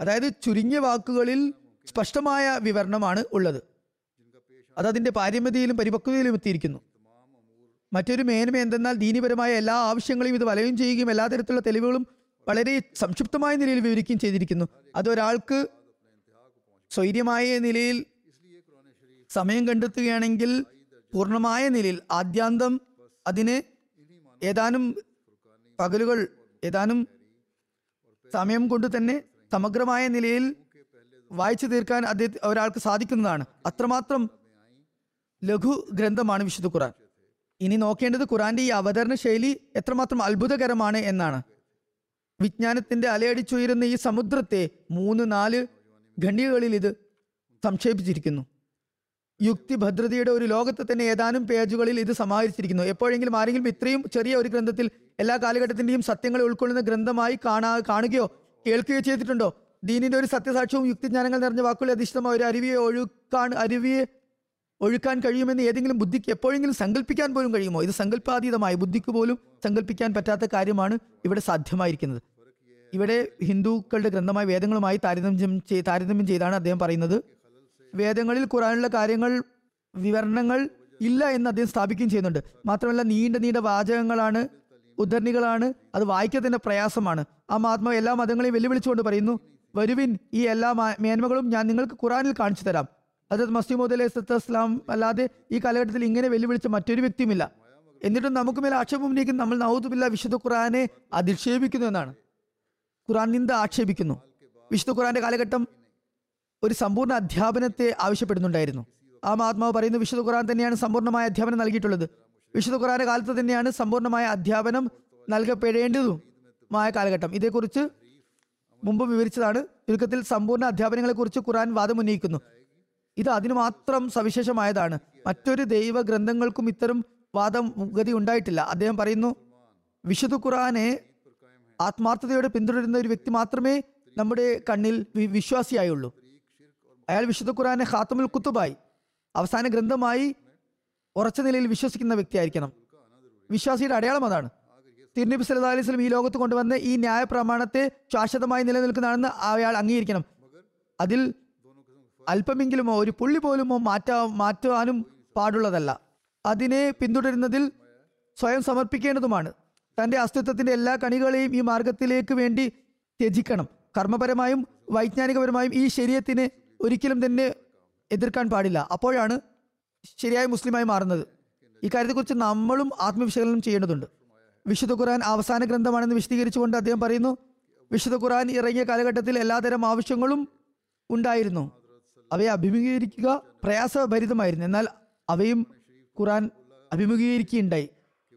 അതായത് ചുരുങ്ങിയ വാക്കുകളിൽ സ്പഷ്ടമായ വിവരണമാണ് ഉള്ളത്. അതതിൻ്റെ പാരമ്യതയിലും പരിപക്വതയിലും എത്തിയിരിക്കുന്നു. മറ്റൊരു മേന്മ എന്തെന്നാൽ ദീനിപരമായ എല്ലാ ആവശ്യങ്ങളെയും ഇത് വലയം ചെയ്യുകയും എല്ലാ തരത്തിലുള്ള തെളിവുകളും വളരെ സംക്ഷിപ്തമായ നിലയിൽ വിവരിക്കുകയും ചെയ്തിരിക്കുന്നു. അതൊരാൾക്ക് സ്വൈര്യമായ നിലയിൽ സമയം കണ്ടെത്തുകയാണെങ്കിൽ പൂർണ്ണമായ നിലയിൽ ആദ്യാന്തം അതിന് ഏതാനും പകലുകൾ, ഏതാനും സമയം കൊണ്ട് തന്നെ സമഗ്രമായ നിലയിൽ വായിച്ചു തീർക്കാൻ അദ്ദേഹത്തിന്, ഒരാൾക്ക് സാധിക്കുന്നതാണ്. അത്രമാത്രം ലഘു ഗ്രന്ഥമാണ് വിശുദ്ധ ഖുർആൻ. ഇനി നോക്കേണ്ടത് ഖുർആന്റെ ഈ അവതരണ ശൈലി എത്രമാത്രം അത്ഭുതകരമാണ് എന്നാണ്. വിജ്ഞാനത്തിന്റെ അലയടിച്ചുയരുന്ന ഈ സമുദ്രത്തെ മൂന്ന് നാല് ഖണ്ഡികകളിൽ ഇത് സംക്ഷേപിച്ചിരിക്കുന്നു. യുക്തിഭദ്രതയുടെ ഒരു ലോകത്തെ തന്നെ ഏതാനും പേജുകളിൽ ഇത് സമാഹരിച്ചിരിക്കുന്നു. എപ്പോഴെങ്കിലും ആരെങ്കിലും ഇത്രയും ചെറിയ ഒരു ഗ്രന്ഥത്തിൽ എല്ലാ കാലഘട്ടത്തിന്റെയും സത്യങ്ങളെ ഉൾക്കൊള്ളുന്ന ഗ്രന്ഥമായി കാണാ കാണുകയോ കേൾക്കുകയോ ചെയ്തിട്ടുണ്ടോ? ദീനിന്റെ ഒരു സത്യസാക്ഷ്യവും യുക്തിജ്ഞാനങ്ങൾ നിറഞ്ഞ വാക്കുകളിൽ അധിഷ്ഠിതമായ ഒരു അരുവിയെ ഒഴുക്കാൻ അരുവിയെ ഒഴുക്കാൻ കഴിയുമെന്ന് ഏതെങ്കിലും ബുദ്ധിക്ക് എപ്പോഴെങ്കിലും സങ്കല്പിക്കാൻ പോലും കഴിയുമോ? ഇത് സങ്കല്പാതീതമായി, ബുദ്ധിക്ക് പോലും സങ്കല്പിക്കാൻ പറ്റാത്ത കാര്യമാണ് ഇവിടെ സാധ്യമായിരിക്കുന്നത്. ഇവിടെ ഹിന്ദുക്കളുടെ ഗ്രന്ഥമായ വേദങ്ങളുമായി താരതമ്യം താരതമ്യം ചെയ്താണ് അദ്ദേഹം പറയുന്നത്. വേദങ്ങളിൽ ഖുറാനുള്ള കാര്യങ്ങൾ, വിവരണങ്ങൾ ഇല്ല എന്ന് അദ്ദേഹം സ്ഥാപിക്കുകയും ചെയ്യുന്നുണ്ട്. മാത്രമല്ല നീണ്ട നീണ്ട വാചകങ്ങളാണ്, ഉദ്ധരണികളാണ്, അത് വായിക്കാൻ തന്നെ പ്രയാസമാണ്. ആ മഹാത്മാവ് എല്ലാ മതങ്ങളെയും വെല്ലുവിളിച്ചുകൊണ്ട് പറയുന്നു, വരുവിൻ, ഈ എല്ലാ മേന്മകളും ഞാൻ നിങ്ങൾക്ക് ഖുറാനിൽ കാണിച്ചു തരാം. അതത് മസീഹ് അലൈഹി സ്വലാത്തു വസ്സലാം അല്ലാതെ ഈ കാലഘട്ടത്തിൽ ഇങ്ങനെ വെല്ലുവിളിച്ച മറ്റൊരു വ്യക്തിയുമില്ല. എന്നിട്ടും നമുക്ക് മേൽ ആക്ഷേപം ഉന്നയിക്കുന്നു. നമ്മൾ നൗദുബില്ല വിശുദ്ധ ഖുറാനെ അധിക്ഷേപിക്കുന്നു എന്നാണ്. ഖുറാൻ നിന്ദ ആക്ഷേപിക്കുന്നു. വിശുദ്ധ ഖുറാന്റെ കാലഘട്ടം ഒരു സമ്പൂർണ്ണ അധ്യാപനത്തെ ആവശ്യപ്പെടുന്നുണ്ടായിരുന്നു. ആ മഹാത്മാവ് പറയുന്നു, വിശുദ്ധ ഖുറാൻ തന്നെയാണ് സമ്പൂർണ്ണമായ അധ്യാപനം നൽകിയിട്ടുള്ളത്. വിശുദ്ധ ഖുറാന്റെ കാലത്ത് തന്നെയാണ് സമ്പൂർണ്ണമായ അധ്യാപനം നൽകപ്പെടേണ്ടതുമായ കാലഘട്ടം. ഇതേക്കുറിച്ച് മുമ്പ് വിവരിച്ചതാണ്. ചുരുക്കത്തിൽ സമ്പൂർണ്ണ അധ്യാപനങ്ങളെക്കുറിച്ച് ഖുറാൻ വാദമുന്നയിക്കുന്നു. ഇത് അതിനു മാത്രം സവിശേഷമായതാണ്. മറ്റൊരു ദൈവ ഗ്രന്ഥങ്ങൾക്കും ഇത്തരം വാദം ഗതി ഉണ്ടായിട്ടില്ല. അദ്ദേഹം പറയുന്നു, വിശുദ്ധ ഖുർആനെ ആത്മാർത്ഥതയോടെ പിന്തുടരുന്ന ഒരു വ്യക്തി മാത്രമേ നമ്മുടെ കണ്ണിൽ വിശ്വാസിയായുള്ളൂ. അയാൾ വിശുദ്ധ ഖുർആനെ ഖാത്തമുൽ കുത്തുബായി, അവസാന ഗ്രന്ഥമായി ഉറച്ച നിലയിൽ വിശ്വസിക്കുന്ന വ്യക്തിയായിരിക്കണം. വിശ്വാസിയുടെ അടയാളം അതാണ്. തിരുനബി സല്ലല്ലാഹു അലൈഹി വസല്ലം ഈ ലോകത്ത് കൊണ്ടുവന്ന ഈ ന്യായ പ്രമാണത്തെ ശാശ്വതമായി നിലനിൽക്കുന്നതാണെന്ന് അയാൾ അംഗീകരിക്കണം. അതിൽ അല്പമെങ്കിലുമോ ഒരു പുള്ളി പോലുമോ മാറ്റാ മാറ്റുവാനും പാടുള്ളതല്ല. അതിനെ പിന്തുടരുന്നതിൽ സ്വയം സമർപ്പിക്കേണ്ടതുമാണ്. തൻ്റെ അസ്തിത്വത്തിൻ്റെ എല്ലാ കണികളെയും ഈ മാർഗത്തിലേക്ക് വേണ്ടി ത്യജിക്കണം. കർമ്മപരമായും വൈജ്ഞാനികപരമായും ഈ ശരീഅത്തിനെ ഒരിക്കലും തന്നെ എതിർക്കാൻ പാടില്ല. അപ്പോഴാണ് ശരിയായ മുസ്ലിമായി മാറുന്നത്. ഇക്കാര്യത്തെക്കുറിച്ച് നമ്മളും ആത്മവിശകലനം ചെയ്യേണ്ടതുണ്ട്. വിശുദ്ധ ഖുർആൻ അവസാന ഗ്രന്ഥമാണെന്ന് വിശദീകരിച്ചുകൊണ്ട് അദ്ദേഹം പറയുന്നു, വിശുദ്ധ ഖുർആൻ ഇറങ്ങിയ കാലഘട്ടത്തിൽ എല്ലാതരം ആവശ്യങ്ങളും ഉണ്ടായിരുന്നു. അവയെ അഭിമുഖീകരിക്കുക പ്രയാസഭരിതമായിരുന്നു. എന്നാൽ അവയും ഖുർആൻ അഭിമുഖീകരിക്കുകയുണ്ടായി,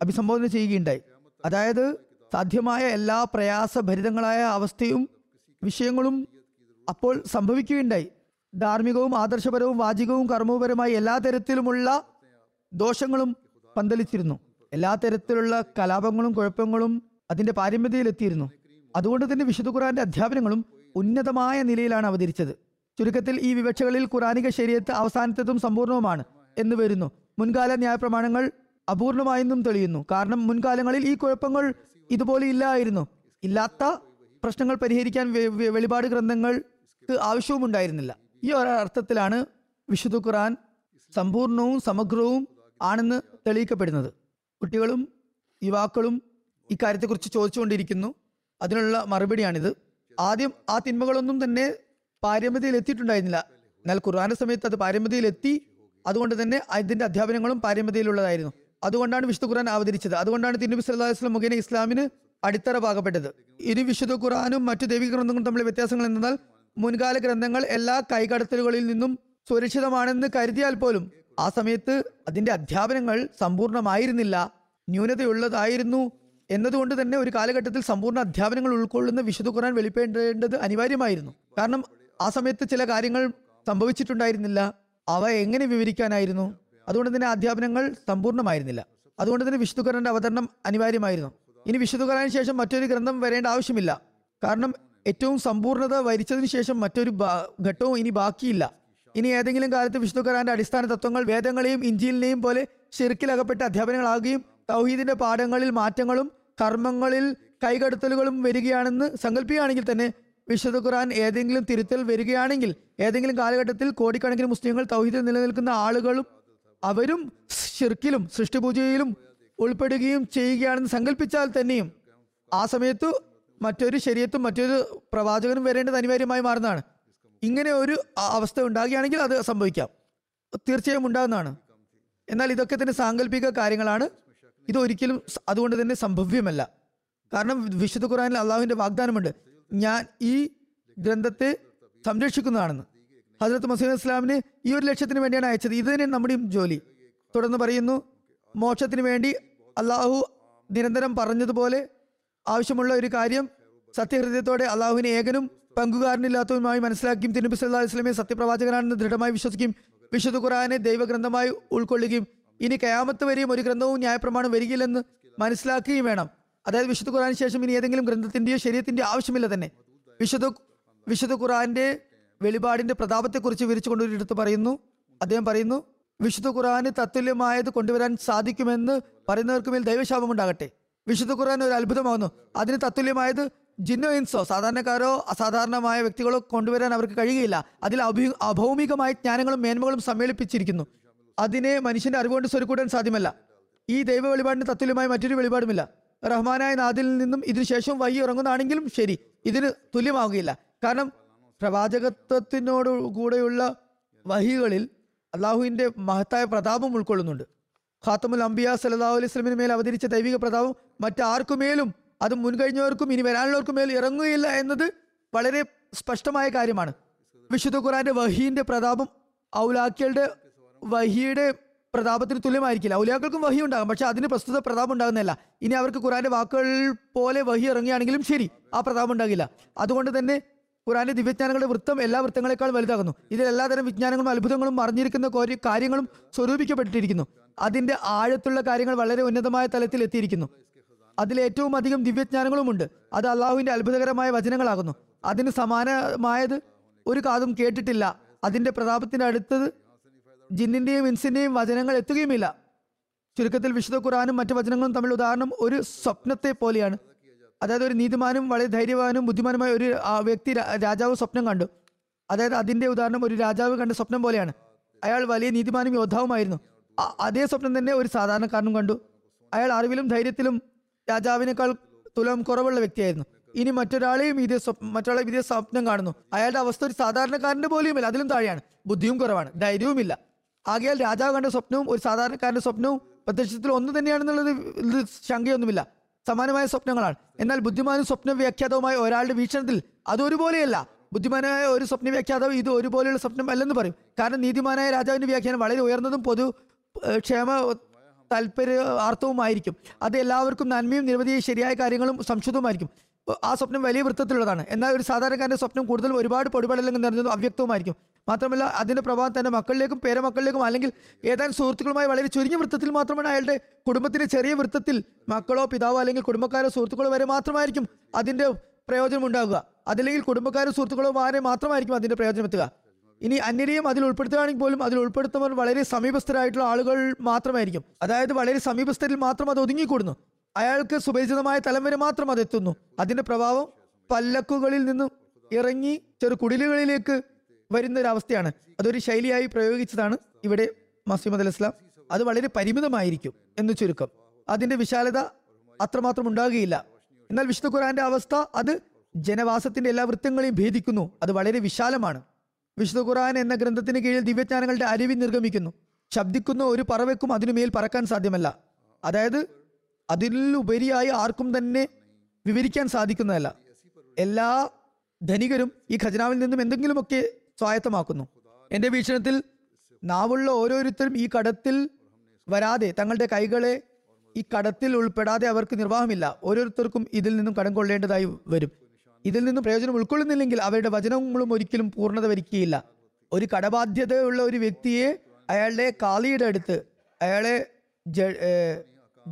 അഭിസംബോധന ചെയ്യുകയുണ്ടായി. അതായത് സാധ്യമായ എല്ലാ പ്രയാസഭരിതങ്ങളായ അവസ്ഥയും വിഷയങ്ങളും അപ്പോൾ സംഭവിക്കുകയുണ്ടായി. ധാർമ്മികവും ആദർശപരവും വാചികവും കർമ്മപരമായി എല്ലാ തരത്തിലുമുള്ള ദോഷങ്ങളും പന്തലിച്ചിരുന്നു. എല്ലാ തരത്തിലുള്ള കലാപങ്ങളും കുഴപ്പങ്ങളും അതിൻ്റെ പാരമ്യതയിലെത്തിയിരുന്നു. അതുകൊണ്ട് തന്നെ വിശുദ്ധ ഖുർആന്റെ അധ്യാപനങ്ങളും ഉന്നതമായ നിലയിലാണ് അവതരിച്ചത്. ചുരുക്കത്തിൽ ഈ വിവക്ഷകളിൽ ഖുറാനിക ശരീഅത്ത് അവസാനത്തെതും സമ്പൂർണവുമാണ് എന്ന് വരുന്നു. മുൻകാല ന്യായപ്രമാണങ്ങൾ അപൂർണമായെന്നും തെളിയുന്നു. കാരണം മുൻകാലങ്ങളിൽ ഈ കുഴപ്പങ്ങൾ ഇതുപോലെ ഇല്ലായിരുന്നു. ഇല്ലാത്ത പ്രശ്നങ്ങൾ പരിഹരിക്കാൻ വെളിപാട് ഗ്രന്ഥങ്ങൾക്ക് ആവശ്യവും ഉണ്ടായിരുന്നില്ല. ഈ ഒരർത്ഥത്തിലാണ് വിശുദ്ധ ഖുർആൻ സമ്പൂർണവും സമഗ്രവും ആണെന്ന് തെളിയിക്കപ്പെടുന്നത്. കുട്ടികളും യുവാക്കളും ഇക്കാര്യത്തെക്കുറിച്ച് ചോദിച്ചുകൊണ്ടിരിക്കുന്നു. അതിനുള്ള മറുപടിയാണിത്. ആദ്യം ആ തിന്മകളൊന്നും തന്നെ പാരമ്യതയിൽ എത്തിയിട്ടുണ്ടായിരുന്നില്ല. എന്നാൽ ഖുർആന്റെ സമയത്ത് അത് പാരമ്യതയിലെത്തി. അതുകൊണ്ട് തന്നെ അതിൻ്റെ അധ്യാപനങ്ങളും പാരമ്യതയിലുള്ളതായിരുന്നു. അതുകൊണ്ടാണ് വിശുദ്ധ ഖുർആൻ അവതരിച്ചത്. അതുകൊണ്ടാണ് തിരുനബി സല്ലല്ലാഹു അലൈഹി വസല്ലം മുഖേന ഇസ്ലാമിന് അടിത്തറ പാകപ്പെട്ടത്. ഇനി വിശുദ്ധ ഖുർആനും മറ്റു ദൈവിക ഗ്രന്ഥങ്ങളും തമ്മിലെ വ്യത്യാസങ്ങൾ എന്നാൽ മുൻകാല ഗ്രന്ഥങ്ങൾ എല്ലാ കൈകടത്തലുകളിൽ നിന്നും സുരക്ഷിതമാണെന്ന് കരുതിയാൽ പോലും ആ സമയത്ത് അതിൻ്റെ അധ്യാപനങ്ങൾ സമ്പൂർണ്ണമായിരുന്നില്ല, ന്യൂനതയുള്ളതായിരുന്നു. എന്നതുകൊണ്ട് തന്നെ ഒരു കാലഘട്ടത്തിൽ സമ്പൂർണ്ണ അധ്യാപനങ്ങൾ ഉൾക്കൊള്ളുന്ന വിശുദ്ധ ഖുർആൻ വെളിപ്പെടേണ്ടത് അനിവാര്യമായിരുന്നു. കാരണം ആ സമയത്ത് ചില കാര്യങ്ങൾ സംഭവിച്ചിട്ടുണ്ടായിരുന്നില്ല. അവ എങ്ങനെ വിവരിക്കാനായിരുന്നു? അതുകൊണ്ട് തന്നെ അധ്യാപനങ്ങൾ സമ്പൂർണ്ണമായിരുന്നില്ല. അതുകൊണ്ട് തന്നെ വിശുദ്ധ ഖുർആന്റെ അവതരണം അനിവാര്യമായിരുന്നു. ഇനി വിശുദ്ധ ഖുർആന് ശേഷം മറ്റൊരു ഗ്രന്ഥം വരേണ്ട ആവശ്യമില്ല. കാരണം ഏറ്റവും സമ്പൂർണ്ണത വരിച്ചതിന് ശേഷം മറ്റൊരു ഘട്ടവും ഇനി ബാക്കിയില്ല. ഇനി ഏതെങ്കിലും കാലത്ത് വിശുദ്ധ ഖുർആന്റെ അടിസ്ഥാന തത്വങ്ങൾ വേദങ്ങളെയും ഇഞ്ചീലിനെയും പോലെ ശിർക്കിലകപ്പെട്ട അധ്യാപനങ്ങളാകുകയും തൗഹീദിന്റെ പാഠങ്ങളിൽ മാറ്റങ്ങളും കർമ്മങ്ങളിൽ കൈകടത്തലുകളും വരികയാണെന്ന് സങ്കല്പിക്കുകയാണെങ്കിൽ തന്നെ വിശുദ്ധ ഖുർആൻ ഏതെങ്കിലും തിരുത്തൽ വരികയാണെങ്കിൽ ഏതെങ്കിലും കാലഘട്ടത്തിൽ കോടിക്കണക്കിന് മുസ്ലിങ്ങൾ തൗഹീദിൽ നിലനിൽക്കുന്ന ആളുകളും അവരും ശിർക്കിലും സൃഷ്ടിപൂജയിലും ഉൾപ്പെടുകയും ചെയ്യുകയാണെന്ന് സങ്കല്പിച്ചാൽ തന്നെയും ആ സമയത്ത് മറ്റൊരു ശരീഅത്തും മറ്റൊരു പ്രവാചകനും വരേണ്ടത് അനിവാര്യമായി മാറുന്നതാണ്. ഇങ്ങനെ ഒരു അവസ്ഥ ഉണ്ടാകുകയാണെങ്കിൽ അത് സംഭവിക്കാം, തീർച്ചയായും ഉണ്ടാകുന്നതാണ്. എന്നാൽ ഇതൊക്കെ തന്നെ സാങ്കല്പിക കാര്യങ്ങളാണ്. ഇതൊരിക്കലും അതുകൊണ്ട് തന്നെ സംഭവ്യമല്ല. കാരണം വിശുദ്ധ ഖുർആനിൽ അള്ളാഹുവിൻ്റെ വാഗ്ദാനമുണ്ട്, ഞാൻ ഈ ഗ്രന്ഥത്തെ സംരക്ഷിക്കുന്നതാണെന്ന്. ഹസ്രത്ത് മസീഹ് ഇസ്ലാമിനെ ഈ ഒരു ലക്ഷ്യത്തിന് വേണ്ടിയാണ് അയച്ചത്. ഇത് തന്നെയാണ് നമ്മുടെയും ജോലി. തുടർന്ന് പറയുന്നു, മോക്ഷത്തിന് വേണ്ടി അള്ളാഹു നിരന്തരം പറഞ്ഞതുപോലെ ആവശ്യമുള്ള ഒരു കാര്യം സത്യഹൃദയത്തോടെ അള്ളാഹുവിനെ ഏകനും പങ്കുകാരനില്ലാത്തവനുമായി മനസ്സിലാക്കുകയും തിരുനബി സല്ലല്ലാഹു അലൈഹി വസല്ലമയെ സത്യപ്രവാചകനാണെന്ന് ദൃഢമായി വിശ്വസിക്കുകയും വിശുദ്ധ ഖുർആനെ ദൈവഗ്രന്ഥമായി ഉൾക്കൊള്ളുകയും ഇനി കയാമത്ത് വരെയും ഒരു ഗ്രന്ഥവും ന്യായപ്രമാണം വരികയില്ലെന്ന് മനസ്സിലാക്കുകയും വേണം. അതായത് വിശുദ്ധ ഖുർആന് ശേഷം ഇനി ഏതെങ്കിലും ഗ്രന്ഥത്തിൻ്റെയോ ശരീഅത്തിൻ്റെയോ ആവശ്യമില്ല തന്നെ. വിശുദ്ധ വിശുദ്ധ ഖുർആന്റെ വെളിപാടിന്റെ പ്രതാപത്തെക്കുറിച്ച് വിവരിച്ചുകൊണ്ടൊരിടത്ത് പറയുന്നു, അദ്ദേഹം പറയുന്നു, വിശുദ്ധ ഖുർആന് തത്തുല്യമായത് കൊണ്ടുവരാൻ സാധിക്കുമെന്ന് പറയുന്നവർക്ക് മേൽ ദൈവശാപമുണ്ടാകട്ടെ. വിശുദ്ധ ഖുർആൻ ഒരു അത്ഭുതമാകുന്നു. അതിന് തത്തുല്യമായത് ജിന്നോ ഇൻസോ, സാധാരണക്കാരോ അസാധാരണമായ വ്യക്തികളോ കൊണ്ടുവരാൻ അവർക്ക് കഴിയുകയില്ല. അതിൽ അഭി അഭൗമികമായ ജ്ഞാനങ്ങളും മേന്മകളും സമ്മേളിപ്പിച്ചിരിക്കുന്നു. അതിനെ മനുഷ്യന്റെ അറിവുകൊണ്ട് സ്വരുക്കൂടാൻ സാധ്യമല്ല. ഈ ദൈവ വെളിപാടിന് തത്തുല്യമായ മറ്റൊരു വെളിപാടുമില്ല. റഹ്മാനായ നാദിൽ നിന്നും ഇതിനുശേഷം വൈകി ഉറങ്ങുന്നതാണെങ്കിലും ശരി, ഇതിന് തുല്യമാവുകയില്ല. കാരണം പ്രവാചകത്വത്തിനോടു കൂടെയുള്ള വഹികളിൽ അള്ളാഹുവിൻ്റെ മഹത്തായ പ്രതാപം ഉൾക്കൊള്ളുന്നുണ്ട്. ഖാത്തമുൽ അംബിയ സല്ലല്ലാഹു അലൈഹി വസല്ലമയുടെ മേൽ അവതരിച്ച ദൈവിക പ്രതാപം മറ്റാർക്കുമേലും, അത് മുൻകഴിഞ്ഞവർക്കും ഇനി വരാനുള്ളവർക്കും മേൽ ഇറങ്ങുകയില്ല എന്നത് വളരെ സ്പഷ്ടമായ കാര്യമാണ്. വിശുദ്ധ ഖുർആന്റെ വഹീൻ്റെ പ്രതാപം ഔലാക്കളുടെ വഹിയുടെ പ്രതാപത്തിന് തുല്യമായിരിക്കില്ല. ഔലിയാക്കൾക്കും വഹി ഉണ്ടാകും, പക്ഷെ അതിന് പ്രസ്തുത പ്രതാപം ഉണ്ടാകുന്നില്ല. ഇനി അവർക്ക് ഖുർആന്റെ വാക്കുകൾ പോലെ വഹി ഇറങ്ങുകയാണെങ്കിലും ശരി, ആ പ്രതാപം ഉണ്ടാകില്ല. അതുകൊണ്ട് തന്നെ ഖുർആന്റെ ദിവ്യജ്ഞാനങ്ങളുടെ വൃത്തം എല്ലാ വൃത്തങ്ങളെക്കാൾ വലുതാകുന്നു. ഇതിൽ എല്ലാതരം വിജ്ഞാനങ്ങളും അത്ഭുതങ്ങളും മറിഞ്ഞിരിക്കുന്ന കാര്യങ്ങളും സ്വരൂപിക്കപ്പെട്ടിരിക്കുന്നു. അതിന്റെ ആഴത്തുള്ള കാര്യങ്ങൾ വളരെ ഉന്നതമായ തലത്തിൽ എത്തിയിരിക്കുന്നു. അതിലേറ്റവും അധികം ദിവ്യജ്ഞാനങ്ങളുമുണ്ട്. അത് അള്ളാഹുവിന്റെ അത്ഭുതകരമായ വചനങ്ങളാകുന്നു. അതിന് സമാനമായത് ഒരു കാതും കേട്ടിട്ടില്ല. അതിന്റെ പ്രതാപത്തിന്റെ അടുത്തത് ജിന്നിന്റെയും ഇൻസിന്റെയും വചനങ്ങൾ എത്തുകയുമില്ല. ചുരുക്കത്തിൽ വിശുദ്ധ ഖുർആനും മറ്റു വചനങ്ങളും തമ്മിൽ ഉദാഹരണം ഒരു സ്വപ്നത്തെ പോലെയാണ്. അതായത് ഒരു നീതിമാനും വളരെ ധൈര്യവാനും ബുദ്ധിമാനുമായ ഒരു വ്യക്തി രാജാവ് സ്വപ്നം കണ്ടു. അതായത് അതിന്റെ ഉദാഹരണം ഒരു രാജാവ് കണ്ട സ്വപ്നം പോലെയാണ്. അയാൾ വലിയ നീതിമാനും യോദ്ധാവുമായിരുന്നു. അതേ സ്വപ്നം തന്നെ ഒരു സാധാരണക്കാരനും കണ്ടു. അയാൾ അറിവിലും ധൈര്യത്തിലും രാജാവിനേക്കാൾ തുലം കുറവുള്ള വ്യക്തിയായിരുന്നു. ഇനി മറ്റൊരാളെയും ഇതേ മറ്റൊരാളെയും ഇതേ സ്വപ്നം കാണുന്നു. അയാളുടെ അവസ്ഥ ഒരു സാധാരണക്കാരൻ്റെ പോലെയുമില്ല, അതിലും താഴെയാണ്. ബുദ്ധിയും കുറവാണ്, ധൈര്യവുമില്ല. ആകയാൽ രാജാവ് കണ്ട സ്വപ്നവും ഒരു സാധാരണക്കാരൻ്റെ സ്വപ്നവും പ്രത്യക്ഷത്തിൽ ഒന്ന് തന്നെയാണെന്നുള്ളത് ഇത് ശങ്കയൊന്നുമില്ല. സമാനമായ സ്വപ്നങ്ങളാണ്. എന്നാൽ ബുദ്ധിമാനും സ്വപ്ന വ്യാഖ്യാതവുമായ ഒരാളുടെ വീക്ഷണത്തിൽ അതൊരുപോലെയല്ല. ബുദ്ധിമാനായ ഒരു സ്വപ്ന വ്യാഖ്യാതാവ് ഇത് ഒരുപോലെയുള്ള സ്വപ്നം അല്ലെന്ന് പറയും. കാരണം നീതിമാനായ രാജാവിൻ്റെ വ്യാഖ്യാനം വളരെ ഉയർന്നതും പൊതു ക്ഷേമ താല്പര്യാർത്ഥവുമായിരിക്കും. അത് എല്ലാവർക്കും നന്മയും നിരവധി ശരിയായ കാര്യങ്ങളും സംശുദ്ധവുമായിരിക്കും. ആ സ്വപ്നം വലിയ വൃത്തത്തിലുള്ളതാണ്. എന്നാൽ ഒരു സാധാരണക്കാരൻ്റെ സ്വപ്നം കൂടുതൽ ഒരുപാട് പൊടിപടലങ്ങൾ നിറഞ്ഞതും അവ്യക്തവുമായിരിക്കും. മാത്രമല്ല അതിൻ്റെ പ്രഭാവം തൻ്റെ മക്കളിലേക്കും പേരമക്കളിലേക്കും അല്ലെങ്കിൽ ഏതാനും സുഹൃത്തുക്കളുമായി വളരെ ചുരുങ്ങിയ വൃത്തത്തിൽ മാത്രമാണ്. അയാളുടെ കുടുംബത്തിൻ്റെ ചെറിയ വൃത്തത്തിൽ മക്കളോ പിതാവോ അല്ലെങ്കിൽ കുടുംബക്കാരോ സുഹൃത്തുക്കളോ വരെ മാത്രമായിരിക്കും അതിൻ്റെ പ്രയോജനം ഉണ്ടാകുക. അതല്ലെങ്കിൽ കുടുംബക്കാരോ സുഹൃത്തുക്കളോ വരെ മാത്രമായിരിക്കും അതിൻ്റെ പ്രയോജനം എത്തുക. ഇനി അന്യരെയും അതിൽ ഉൾപ്പെടുത്തുകയാണെങ്കിൽ പോലും അതിൽ ഉൾപ്പെടുത്തുന്നവർ വളരെ സമീപസ്ഥരായിട്ടുള്ള ആളുകൾ മാത്രമായിരിക്കും. അതായത് വളരെ സമീപസ്ഥരിൽ മാത്രം അത് ഒതുങ്ങിക്കൂടുന്നു. അയാൾക്ക് സുപരിചിതമായ തലം വരെ മാത്രം അത് എത്തുന്നു. അതിൻ്റെ പ്രഭാവം പല്ലക്കുകളിൽ നിന്നും ഇറങ്ങി ചെറു കുടിലുകളിലേക്ക് വരുന്നൊരവസ്ഥയാണ്. അതൊരു ശൈലിയായി പ്രയോഗിച്ചതാണ് ഇവിടെ മസീഹ് ഇസ്ലാം. അത് വളരെ പരിമിതമായിരിക്കും എന്ന് ചുരുക്കം. അതിൻ്റെ വിശാലത അത്രമാത്രം ഉണ്ടാകുകയില്ല. എന്നാൽ വിശുദ്ധ ഖുർആന്റെ അവസ്ഥ അത് ജനവാസത്തിൻ്റെ എല്ലാ വൃത്തങ്ങളെയും ഭേദിക്കുന്നു. അത് വളരെ വിശാലമാണ്. വിശുദ്ധ ഖുർആൻ എന്ന ഗ്രന്ഥത്തിന് കീഴിൽ ദിവ്യജ്ഞാനങ്ങളുടെ അരുവി നിർഗമിക്കുന്നു. ശബ്ദിക്കുന്ന ഒരു പറവയ്ക്കും അതിനുമേൽ പറക്കാൻ സാധ്യമല്ല. അതായത് അതിലുപരിയായി ആർക്കും തന്നെ വിവരിക്കാൻ സാധിക്കുന്നതല്ല. എല്ലാ ധനികരും ഈ ഖജനാവിൽ നിന്നും എന്തെങ്കിലുമൊക്കെ സ്വായത്തമാക്കുന്നു. എൻ്റെ വീക്ഷണത്തിൽ നാവുള്ള ഓരോരുത്തരും ഈ കടത്തിൽ വരാതെ, തങ്ങളുടെ കൈകളെ ഈ കടത്തിൽ ഉൾപ്പെടാതെ അവർക്ക് നിർവാഹമില്ല. ഓരോരുത്തർക്കും ഇതിൽ നിന്നും കടം കൊള്ളേണ്ടതായി വരും. ഇതിൽ നിന്നും പ്രയോജനം ഉൾക്കൊള്ളുന്നില്ലെങ്കിൽ അവരുടെ വചനങ്ങളും ഒരിക്കലും പൂർണ്ണത വരിക്കുകയില്ല. ഒരു കടബാധ്യതയുള്ള ഒരു വ്യക്തിയെ അയാളുടെ കാളിയുടെ അടുത്ത്, അയാളെ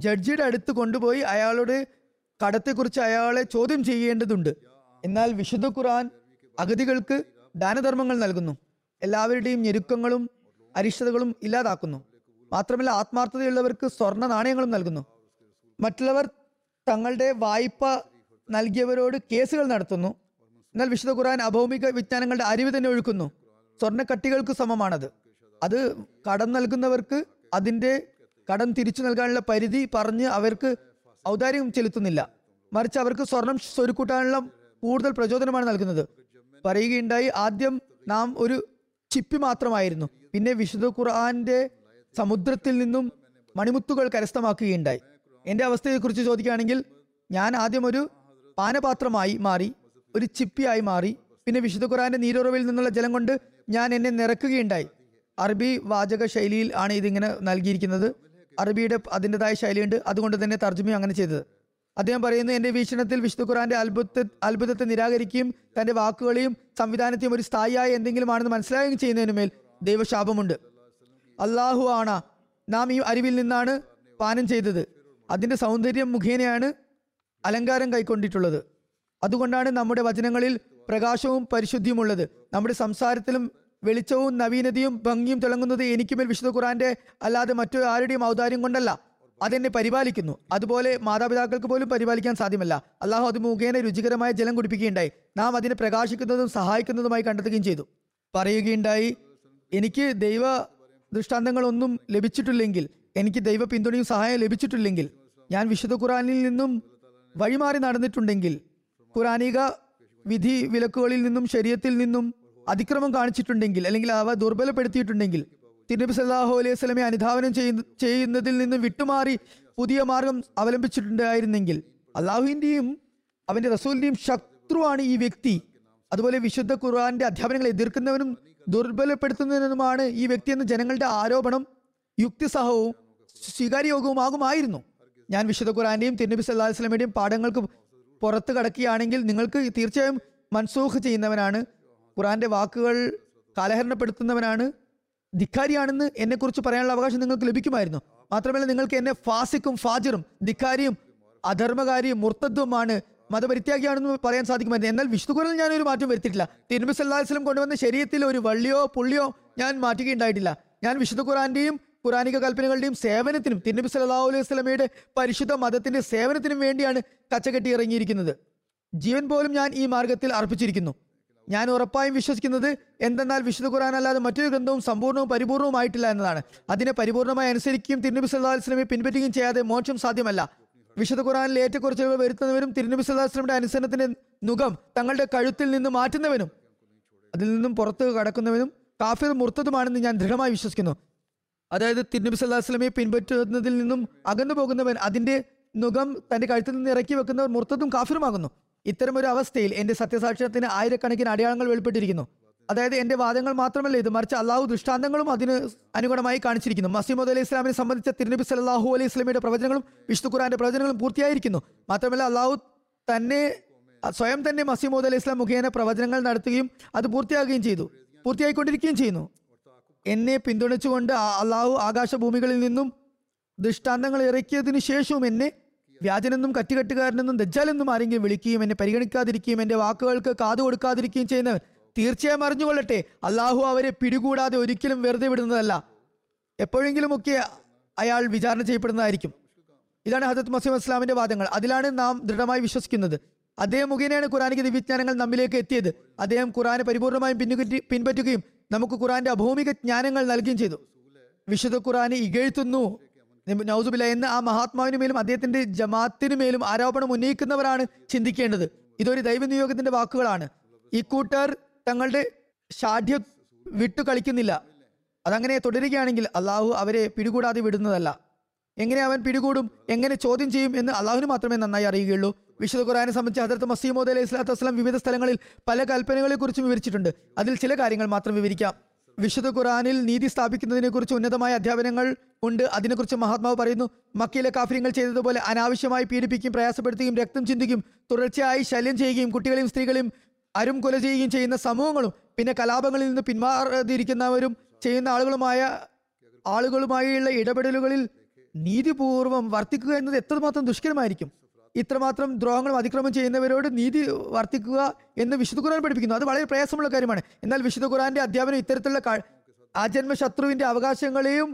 ജഡ്ജിയുടെ അടുത്ത് കൊണ്ടുപോയി അയാളുടെ കടത്തെക്കുറിച്ച് അയാളെ ചോദ്യം ചെയ്യേണ്ടതുണ്ട്. എന്നാൽ വിശുദ്ധ ഖുർആൻ അഗതികൾക്ക് ദാനധർമ്മങ്ങൾ നൽകുന്നു, എല്ലാവരുടെയും ഞെരുക്കങ്ങളും അരിഷ്ടതകളും ഇല്ലാതാക്കുന്നു. മാത്രമല്ല ആത്മാർത്ഥതയുള്ളവർക്ക് സ്വർണ്ണ നാണയങ്ങളും നൽകുന്നു. മറ്റുള്ളവർ തങ്ങളുടെ വായ്പ നൽകിയവരോട് കേസുകൾ നടത്തുന്നു. എന്നാൽ വിശുദ്ധ ഖുർആൻ അഭൗമിക വിജ്ഞാനങ്ങളുടെ അരിവ് തന്നെ ഒഴുക്കുന്നു. സ്വർണ്ണക്കട്ടികൾക്ക് സമമാണത്. അത് കടം നൽകുന്നവർക്ക് അതിൻ്റെ കടം തിരിച്ചു നൽകാനുള്ള പരിധി പറഞ്ഞ് അവർക്ക് ഔദാര്യം ചെലുത്തുന്നില്ല. മറിച്ച് അവർക്ക് സ്വർണം സ്വരുക്കൂട്ടാനുള്ള കൂടുതൽ പ്രചോദനമാണ് നൽകുന്നത്. പറയുകയുണ്ടായി, ആദ്യം നാം ഒരു ചിപ്പി മാത്രമായിരുന്നു, പിന്നെ വിശുദ്ധ ഖുർആന്റെ സമുദ്രത്തിൽ നിന്നും മണിമുത്തുകൾ കരസ്ഥമാക്കുകയുണ്ടായി. എൻ്റെ അവസ്ഥയെക്കുറിച്ച് ചോദിക്കുകയാണെങ്കിൽ, ഞാൻ ആദ്യം ഒരു പാനപാത്രമായി മാറി, ഒരു ചിപ്പിയായി മാറി, പിന്നെ വിശുദ്ധ ഖുർആന്റെ നീരുറവിൽ നിന്നുള്ള ജലം കൊണ്ട് ഞാൻ എന്നെ നിറക്കുകയുണ്ടായി. അറബി വാചക ശൈലിയിൽ ആണ് ഇതിങ്ങനെ നൽകിയിരിക്കുന്നത്. അറബിയുടെ അതിൻ്റെതായ ശൈലിയുണ്ട്, അതുകൊണ്ട് തന്നെ തർജ്ജമയും അങ്ങനെ ചെയ്തത്. അദ്ദേഹം പറയുന്നു, എൻ്റെ വീക്ഷണത്തിൽ വിശുദ്ധ ഖുർആന്റെ അത്ഭുത അത്ഭുതത്തെ നിരാകരിക്കുകയും തൻ്റെ വാക്കുകളെയും സംവിധാനത്തെയും ഒരു സ്ഥായിയായ എന്തെങ്കിലും ആണെന്ന് മനസ്സിലാവുകയും ചെയ്യുന്നതിനുമേൽ ദൈവശാപമുണ്ട്. അള്ളാഹു ആണ് നാം ഈ അരിവിൽ നിന്നാണ് പാനം ചെയ്തത്. അതിൻ്റെ സൗന്ദര്യം മുഖേനയാണ് അലങ്കാരം കൈക്കൊണ്ടിട്ടുള്ളത്. അതുകൊണ്ടാണ് നമ്മുടെ വചനങ്ങളിൽ പ്രകാശവും പരിശുദ്ധിയുമുള്ളത്. നമ്മുടെ സംസാരത്തിലും വെളിച്ചവും നവീനതയും ഭംഗിയും തിളങ്ങുന്നത് എനിക്കുമേൽ വിശുദ്ധ ഖുർആന്റെ അല്ലാതെ മറ്റൊരു ആരുടെയും ഔദാര്യം കൊണ്ടല്ല. അതെന്നെ പരിപാലിക്കുന്നു. അതുപോലെ മാതാപിതാക്കൾക്ക് പോലും പരിപാലിക്കാൻ സാധ്യമല്ല. അള്ളാഹു അത് മുഖേന രുചികരമായ ജലം കുടിപ്പിക്കുകയുണ്ടായി. നാം അതിനെ പ്രകാശിക്കുന്നതും സഹായിക്കുന്നതുമായി കണ്ടെത്തുകയും ചെയ്തു. പറയുകയുണ്ടായി, എനിക്ക് ദൈവ ദൃഷ്ടാന്തങ്ങളൊന്നും ലഭിച്ചിട്ടില്ലെങ്കിൽ, എനിക്ക് ദൈവ പിന്തുണയും സഹായം ലഭിച്ചിട്ടില്ലെങ്കിൽ, ഞാൻ വിശുദ്ധ ഖുർആനിൽ നിന്നും വഴിമാറി നടന്നിട്ടുണ്ടെങ്കിൽ, ഖുർആനിക വിധി വിലക്കുകളിൽ നിന്നും ശരീഅത്തിൽ നിന്നും അതിക്രമം കാണിച്ചിട്ടുണ്ടെങ്കിൽ, അല്ലെങ്കിൽ അവ ദുർബലപ്പെടുത്തിയിട്ടുണ്ടെങ്കിൽ, തിരുനബി സല്ലല്ലാഹു അലൈഹി വസല്ലമയെ അനുധാവനം ചെയ്യുന്ന ചെയ്യുന്നതിൽ നിന്നും വിട്ടുമാറി പുതിയ മാർഗം അവലംബിച്ചിട്ടുണ്ടായിരുന്നെങ്കിൽ, അള്ളാഹുവിൻ്റെയും അവൻ്റെ റസൂലിൻ്റെയും ശത്രുവാണ് ഈ വ്യക്തി. അതുപോലെ വിശുദ്ധ ഖുർആന്റെ അധ്യാപനങ്ങളെ എതിർക്കുന്നവനും ദുർബലപ്പെടുത്തുന്നതിനുമാണ് ഈ വ്യക്തി എന്ന് ജനങ്ങളുടെ ആരോപണം യുക്തിസഹവും സ്വീകാര്യയോഗവുമാകുമായിരുന്നു. ഞാൻ വിശുദ്ധ ഖുർആന്റെയും തിരുനബി സല്ലല്ലാഹു അലൈഹി വസല്ലമയുടെയും പാഠങ്ങൾക്ക് പുറത്ത് കടക്കുകയാണെങ്കിൽ നിങ്ങൾക്ക് തീർച്ചയായും മൻസൂഖ് ചെയ്യുന്നവനാണ്, ഖുർആന്റെ വാക്കുകൾ കാലഹരണപ്പെടുത്തുന്നവനാണ്, ധിക്കാരിയാണെന്ന് എന്നെക്കുറിച്ച് പറയാനുള്ള അവകാശം നിങ്ങൾക്ക് ലഭിക്കുമായിരുന്നു. മാത്രമല്ല നിങ്ങൾക്ക് എന്നെ ഫാസിക്കും ഫാജിറും ധിക്കാരിയും അധർമ്മകാരിയും മുർത്തദ്വുമാണ് മതപരിത്യാഗിയാണെന്ന് പറയാൻ സാധിക്കുമായിരുന്നു. എന്നാൽ വിശുദ്ധ ഖുർആനിൽ ഞാനൊരു മാറ്റം വരുത്തിയിട്ടില്ല. തിരുനബി സല്ലല്ലാഹു അലൈഹി വസല്ലം കൊണ്ടുവന്ന ശരീഅത്തിൽ ഒരു വള്ളിയോ പുള്ളിയോ ഞാൻ മാറ്റുകയുണ്ടായിട്ടില്ല. ഞാൻ വിശുദ്ധ ഖുർആന്റെയും ഖുർആനിക കൽപ്പനകളുടെയും സേവനത്തിനും തിരുനബി സല്ലല്ലാഹു അലൈഹി വസല്ലമയുടെ പരിശുദ്ധ മതത്തിന്റെ സേവനത്തിനും വേണ്ടിയാണ് കച്ചകെട്ടി ഇറങ്ങിയിരിക്കുന്നത്. ജീവൻ പോലും ഞാൻ ഈ മാർഗത്തിൽ അർപ്പിച്ചിരിക്കുന്നു. ഞാൻ ഉറപ്പായും വിശ്വസിക്കുന്നത് എന്തെന്നാൽ വിശുദ്ധ ഖുർആൻ അല്ലാതെ മറ്റൊരു ഗ്രന്ഥവും സമ്പൂർണ്ണവും പരിപൂർണവുമായിട്ടില്ല എന്നതാണ്. അതിനെ പരിപൂർണമായി അനുസരിക്കുകയും തിരുനബി സല്ലല്ലാഹു അലൈഹി വസല്ലമയെ പിൻപറ്റുകയും ചെയ്യാതെ മോക്ഷം സാധ്യമല്ല. വിശുദ്ധ ഖുർആനിൽ ഏറ്റക്കുറച്ചുകൾ വരുത്തുന്നവരും തിരുനബി സല്ലല്ലാഹു അലൈഹി വസല്ലമയുടെ അനുസരണത്തിന്റെ നുകം തങ്ങളുടെ കഴുത്തിൽ നിന്ന് മാറ്റുന്നവനും അതിൽ നിന്നും പുറത്ത് കടക്കുന്നവനും കാഫിർ മുർത്തദുമാണെന്ന് ഞാൻ ദൃഢമായി വിശ്വസിക്കുന്നു. അതായത് തിരുനബി സല്ലല്ലാഹു അലൈഹി വസല്ലമയെ പിൻപറ്റുന്നതിൽ നിന്നും അകന്നു പോകുന്നവൻ, അതിൻ്റെ നുകം തൻ്റെ കഴുത്തിൽ നിന്ന് ഇറക്കി വെക്കുന്നവർ മുർത്തദും കാഫിറുമാകുന്നു. ഇത്തരമൊരു അവസ്ഥയിൽ എൻ്റെ സത്യസാക്ഷ്യത്തിന് ആയിരക്കണക്കിന് അടയാളങ്ങൾ വെളിപ്പെട്ടിരിക്കുന്നു. അതായത് എൻ്റെ വാദങ്ങൾ മാത്രമല്ല ഇത്, മറിച്ച് അള്ളാഹു ദൃഷ്ടാന്തങ്ങളും അതിന് അനുഗുണമായി കാണിച്ചിരിക്കുന്നു. മസീഹ് അലൈഹി ഇസ്ലാമിനെ സംബന്ധിച്ച തിരുനബി സല്ലല്ലാഹു അലൈഹി വസല്ലമയുടെ പ്രവചനങ്ങളും വിശുദ്ധ ഖുർആന്റെ പ്രവചനങ്ങളും പൂർത്തിയായിരിക്കുന്നു. മാത്രമല്ല അള്ളാഹു തന്നെ സ്വയം തന്നെ മസീഹ് അലൈഹി ഇസ്ലാം മുഖേന പ്രവചനങ്ങൾ നടത്തുകയും അത് പൂർത്തിയാകുകയും ചെയ്തു, പൂർത്തിയായിക്കൊണ്ടിരിക്കുകയും ചെയ്യുന്നു. എന്നെ പിന്തുണച്ചുകൊണ്ട് അള്ളാഹു ആകാശഭൂമികളിൽ നിന്നും ദൃഷ്ടാന്തങ്ങൾ ഇറക്കിയതിനു ശേഷവും എന്നെ വ്യാജനെന്നും കറ്റുകെട്ടുകാരനെന്നും ദജ്ജാലെന്നും ആരെങ്കിലും വിളിക്കുകയും എന്നെ പരിഗണിക്കാതിരിക്കുകയും എൻ്റെ വാക്കുകൾക്ക് കാതു കൊടുക്കാതിരിക്കുകയും ചെയ്യുന്നവൻ തീർച്ചയായും അറിഞ്ഞുകൊള്ളട്ടെ, അള്ളാഹു അവരെ പിടികൂടാതെ ഒരിക്കലും വെറുതെ വിടുന്നതല്ല, എപ്പോഴെങ്കിലുമൊക്കെ അയാൾ വിചാരണ ചെയ്യപ്പെടുന്നതായിരിക്കും. ഇതാണ് ഹദരത്ത് മസീഹ് ഇസ്ലാമിന്റെ വാദങ്ങൾ. അതിലാണ് നാം ദൃഢമായി വിശ്വസിക്കുന്നത്. അദ്ദേഹം മുഖേനയാണ് ഖുറാനിക ദിവ്യജ്ഞാനങ്ങൾ നമ്മിലേക്ക് എത്തിയത്. അദ്ദേഹം ഖുറാനെ പരിപൂർണമായും പിന്നുറ്റി പിൻപറ്റുകയും നമുക്ക് ഖുറാന്റെ അഭൗമിക ജ്ഞാനങ്ങൾ നൽകുകയും ചെയ്തു. വിശുദ്ധ ഖുറാനെ ഇകഴ്ത്തുന്നു നൗസുബില്ല എന്ന ആ മഹാത്മാവിനു മേലും അദ്ദേഹത്തിന്റെ ജമാഅത്തിനു മേലും ആരോപണം ഉന്നയിക്കുന്നവരാണ് ചിന്തിക്കേണ്ടത്. ഇതൊരു ദൈവനിയോഗത്തിന്റെ വാക്കുകളാണ്. ഈ കൂട്ടർ തങ്ങളുടെ ഷാഢ്യം വിട്ടു കളിക്കുന്നില്ല. അതങ്ങനെ തുടരുകയാണെങ്കിൽ അള്ളാഹു അവരെ പിടികൂടാതെ വിടുന്നതല്ല. എങ്ങനെ അവൻ പിടികൂടും, എങ്ങനെ ചോദ്യം ചെയ്യും എന്ന് അള്ളാഹുവിന് മാത്രമേ നന്നായി അറിയുകയുള്ളൂ. വിശുദ്ധ ഖുർആനെ സംബന്ധിച്ച് ഹദരത്ത് മസീഹ് മൗഊദ് അലൈഹി സ്വലാത്തു വസ്സലാം വിവിധ സ്ഥലങ്ങളിൽ പല കൽപ്പനകളെക്കുറിച്ചും വിവരിച്ചിട്ടുണ്ട്. അതിൽ ചില കാര്യങ്ങൾ മാത്രം വിവരിക്കാം. വിശുദ്ധ ഖുർആനിൽ നീതി സ്ഥാപിക്കുന്നതിനെക്കുറിച്ച് ഉന്നതമായ അധ്യാപനങ്ങൾ ഉണ്ട്. അതിനെക്കുറിച്ച് മഹാത്മാവ് പറയുന്നു, മക്കയിലെ കാഫിര്യങ്ങൾ ചെയ്തതുപോലെ അനാവശ്യമായി പീഡിപ്പിക്കുകയും പ്രയാസപ്പെടുത്തുകയും രക്തം ചിന്തിക്കുകയും തുടർച്ചയായി ശല്യം ചെയ്യുകയും കുട്ടികളെയും സ്ത്രീകളെയും അരും കൊല ചെയ്യുകയും ചെയ്യുന്ന സമൂഹങ്ങളും പിന്നെ കലാപങ്ങളിൽ നിന്ന് പിന്മാറാതിരിക്കുന്നവരും ചെയ്യുന്ന ആളുകളുമായ ആളുകളുമായുള്ള ഇടപെടലുകളിൽ നീതിപൂർവം വർത്തിക്കുക എന്നത് എത്രമാത്രം ദുഷ്കരമായിരിക്കും. ഇത്രമാത്രം ദ്രോഹങ്ങളും അതിക്രമം ചെയ്യുന്നവരോട് നീതി വർത്തിക്കുക എന്ന് വിശുദ്ധ ഖുർആൻ പഠിപ്പിക്കുന്നു. അത് വളരെ പ്രയാസമുള്ള കാര്യമാണ്. എന്നാൽ വിശുദ്ധ ഖുർആന്റെ അധ്യാപനം ഇത്തരത്തിലുള്ള ആജന്മ ശത്രുവിന്റെ അവകാശങ്ങളെയും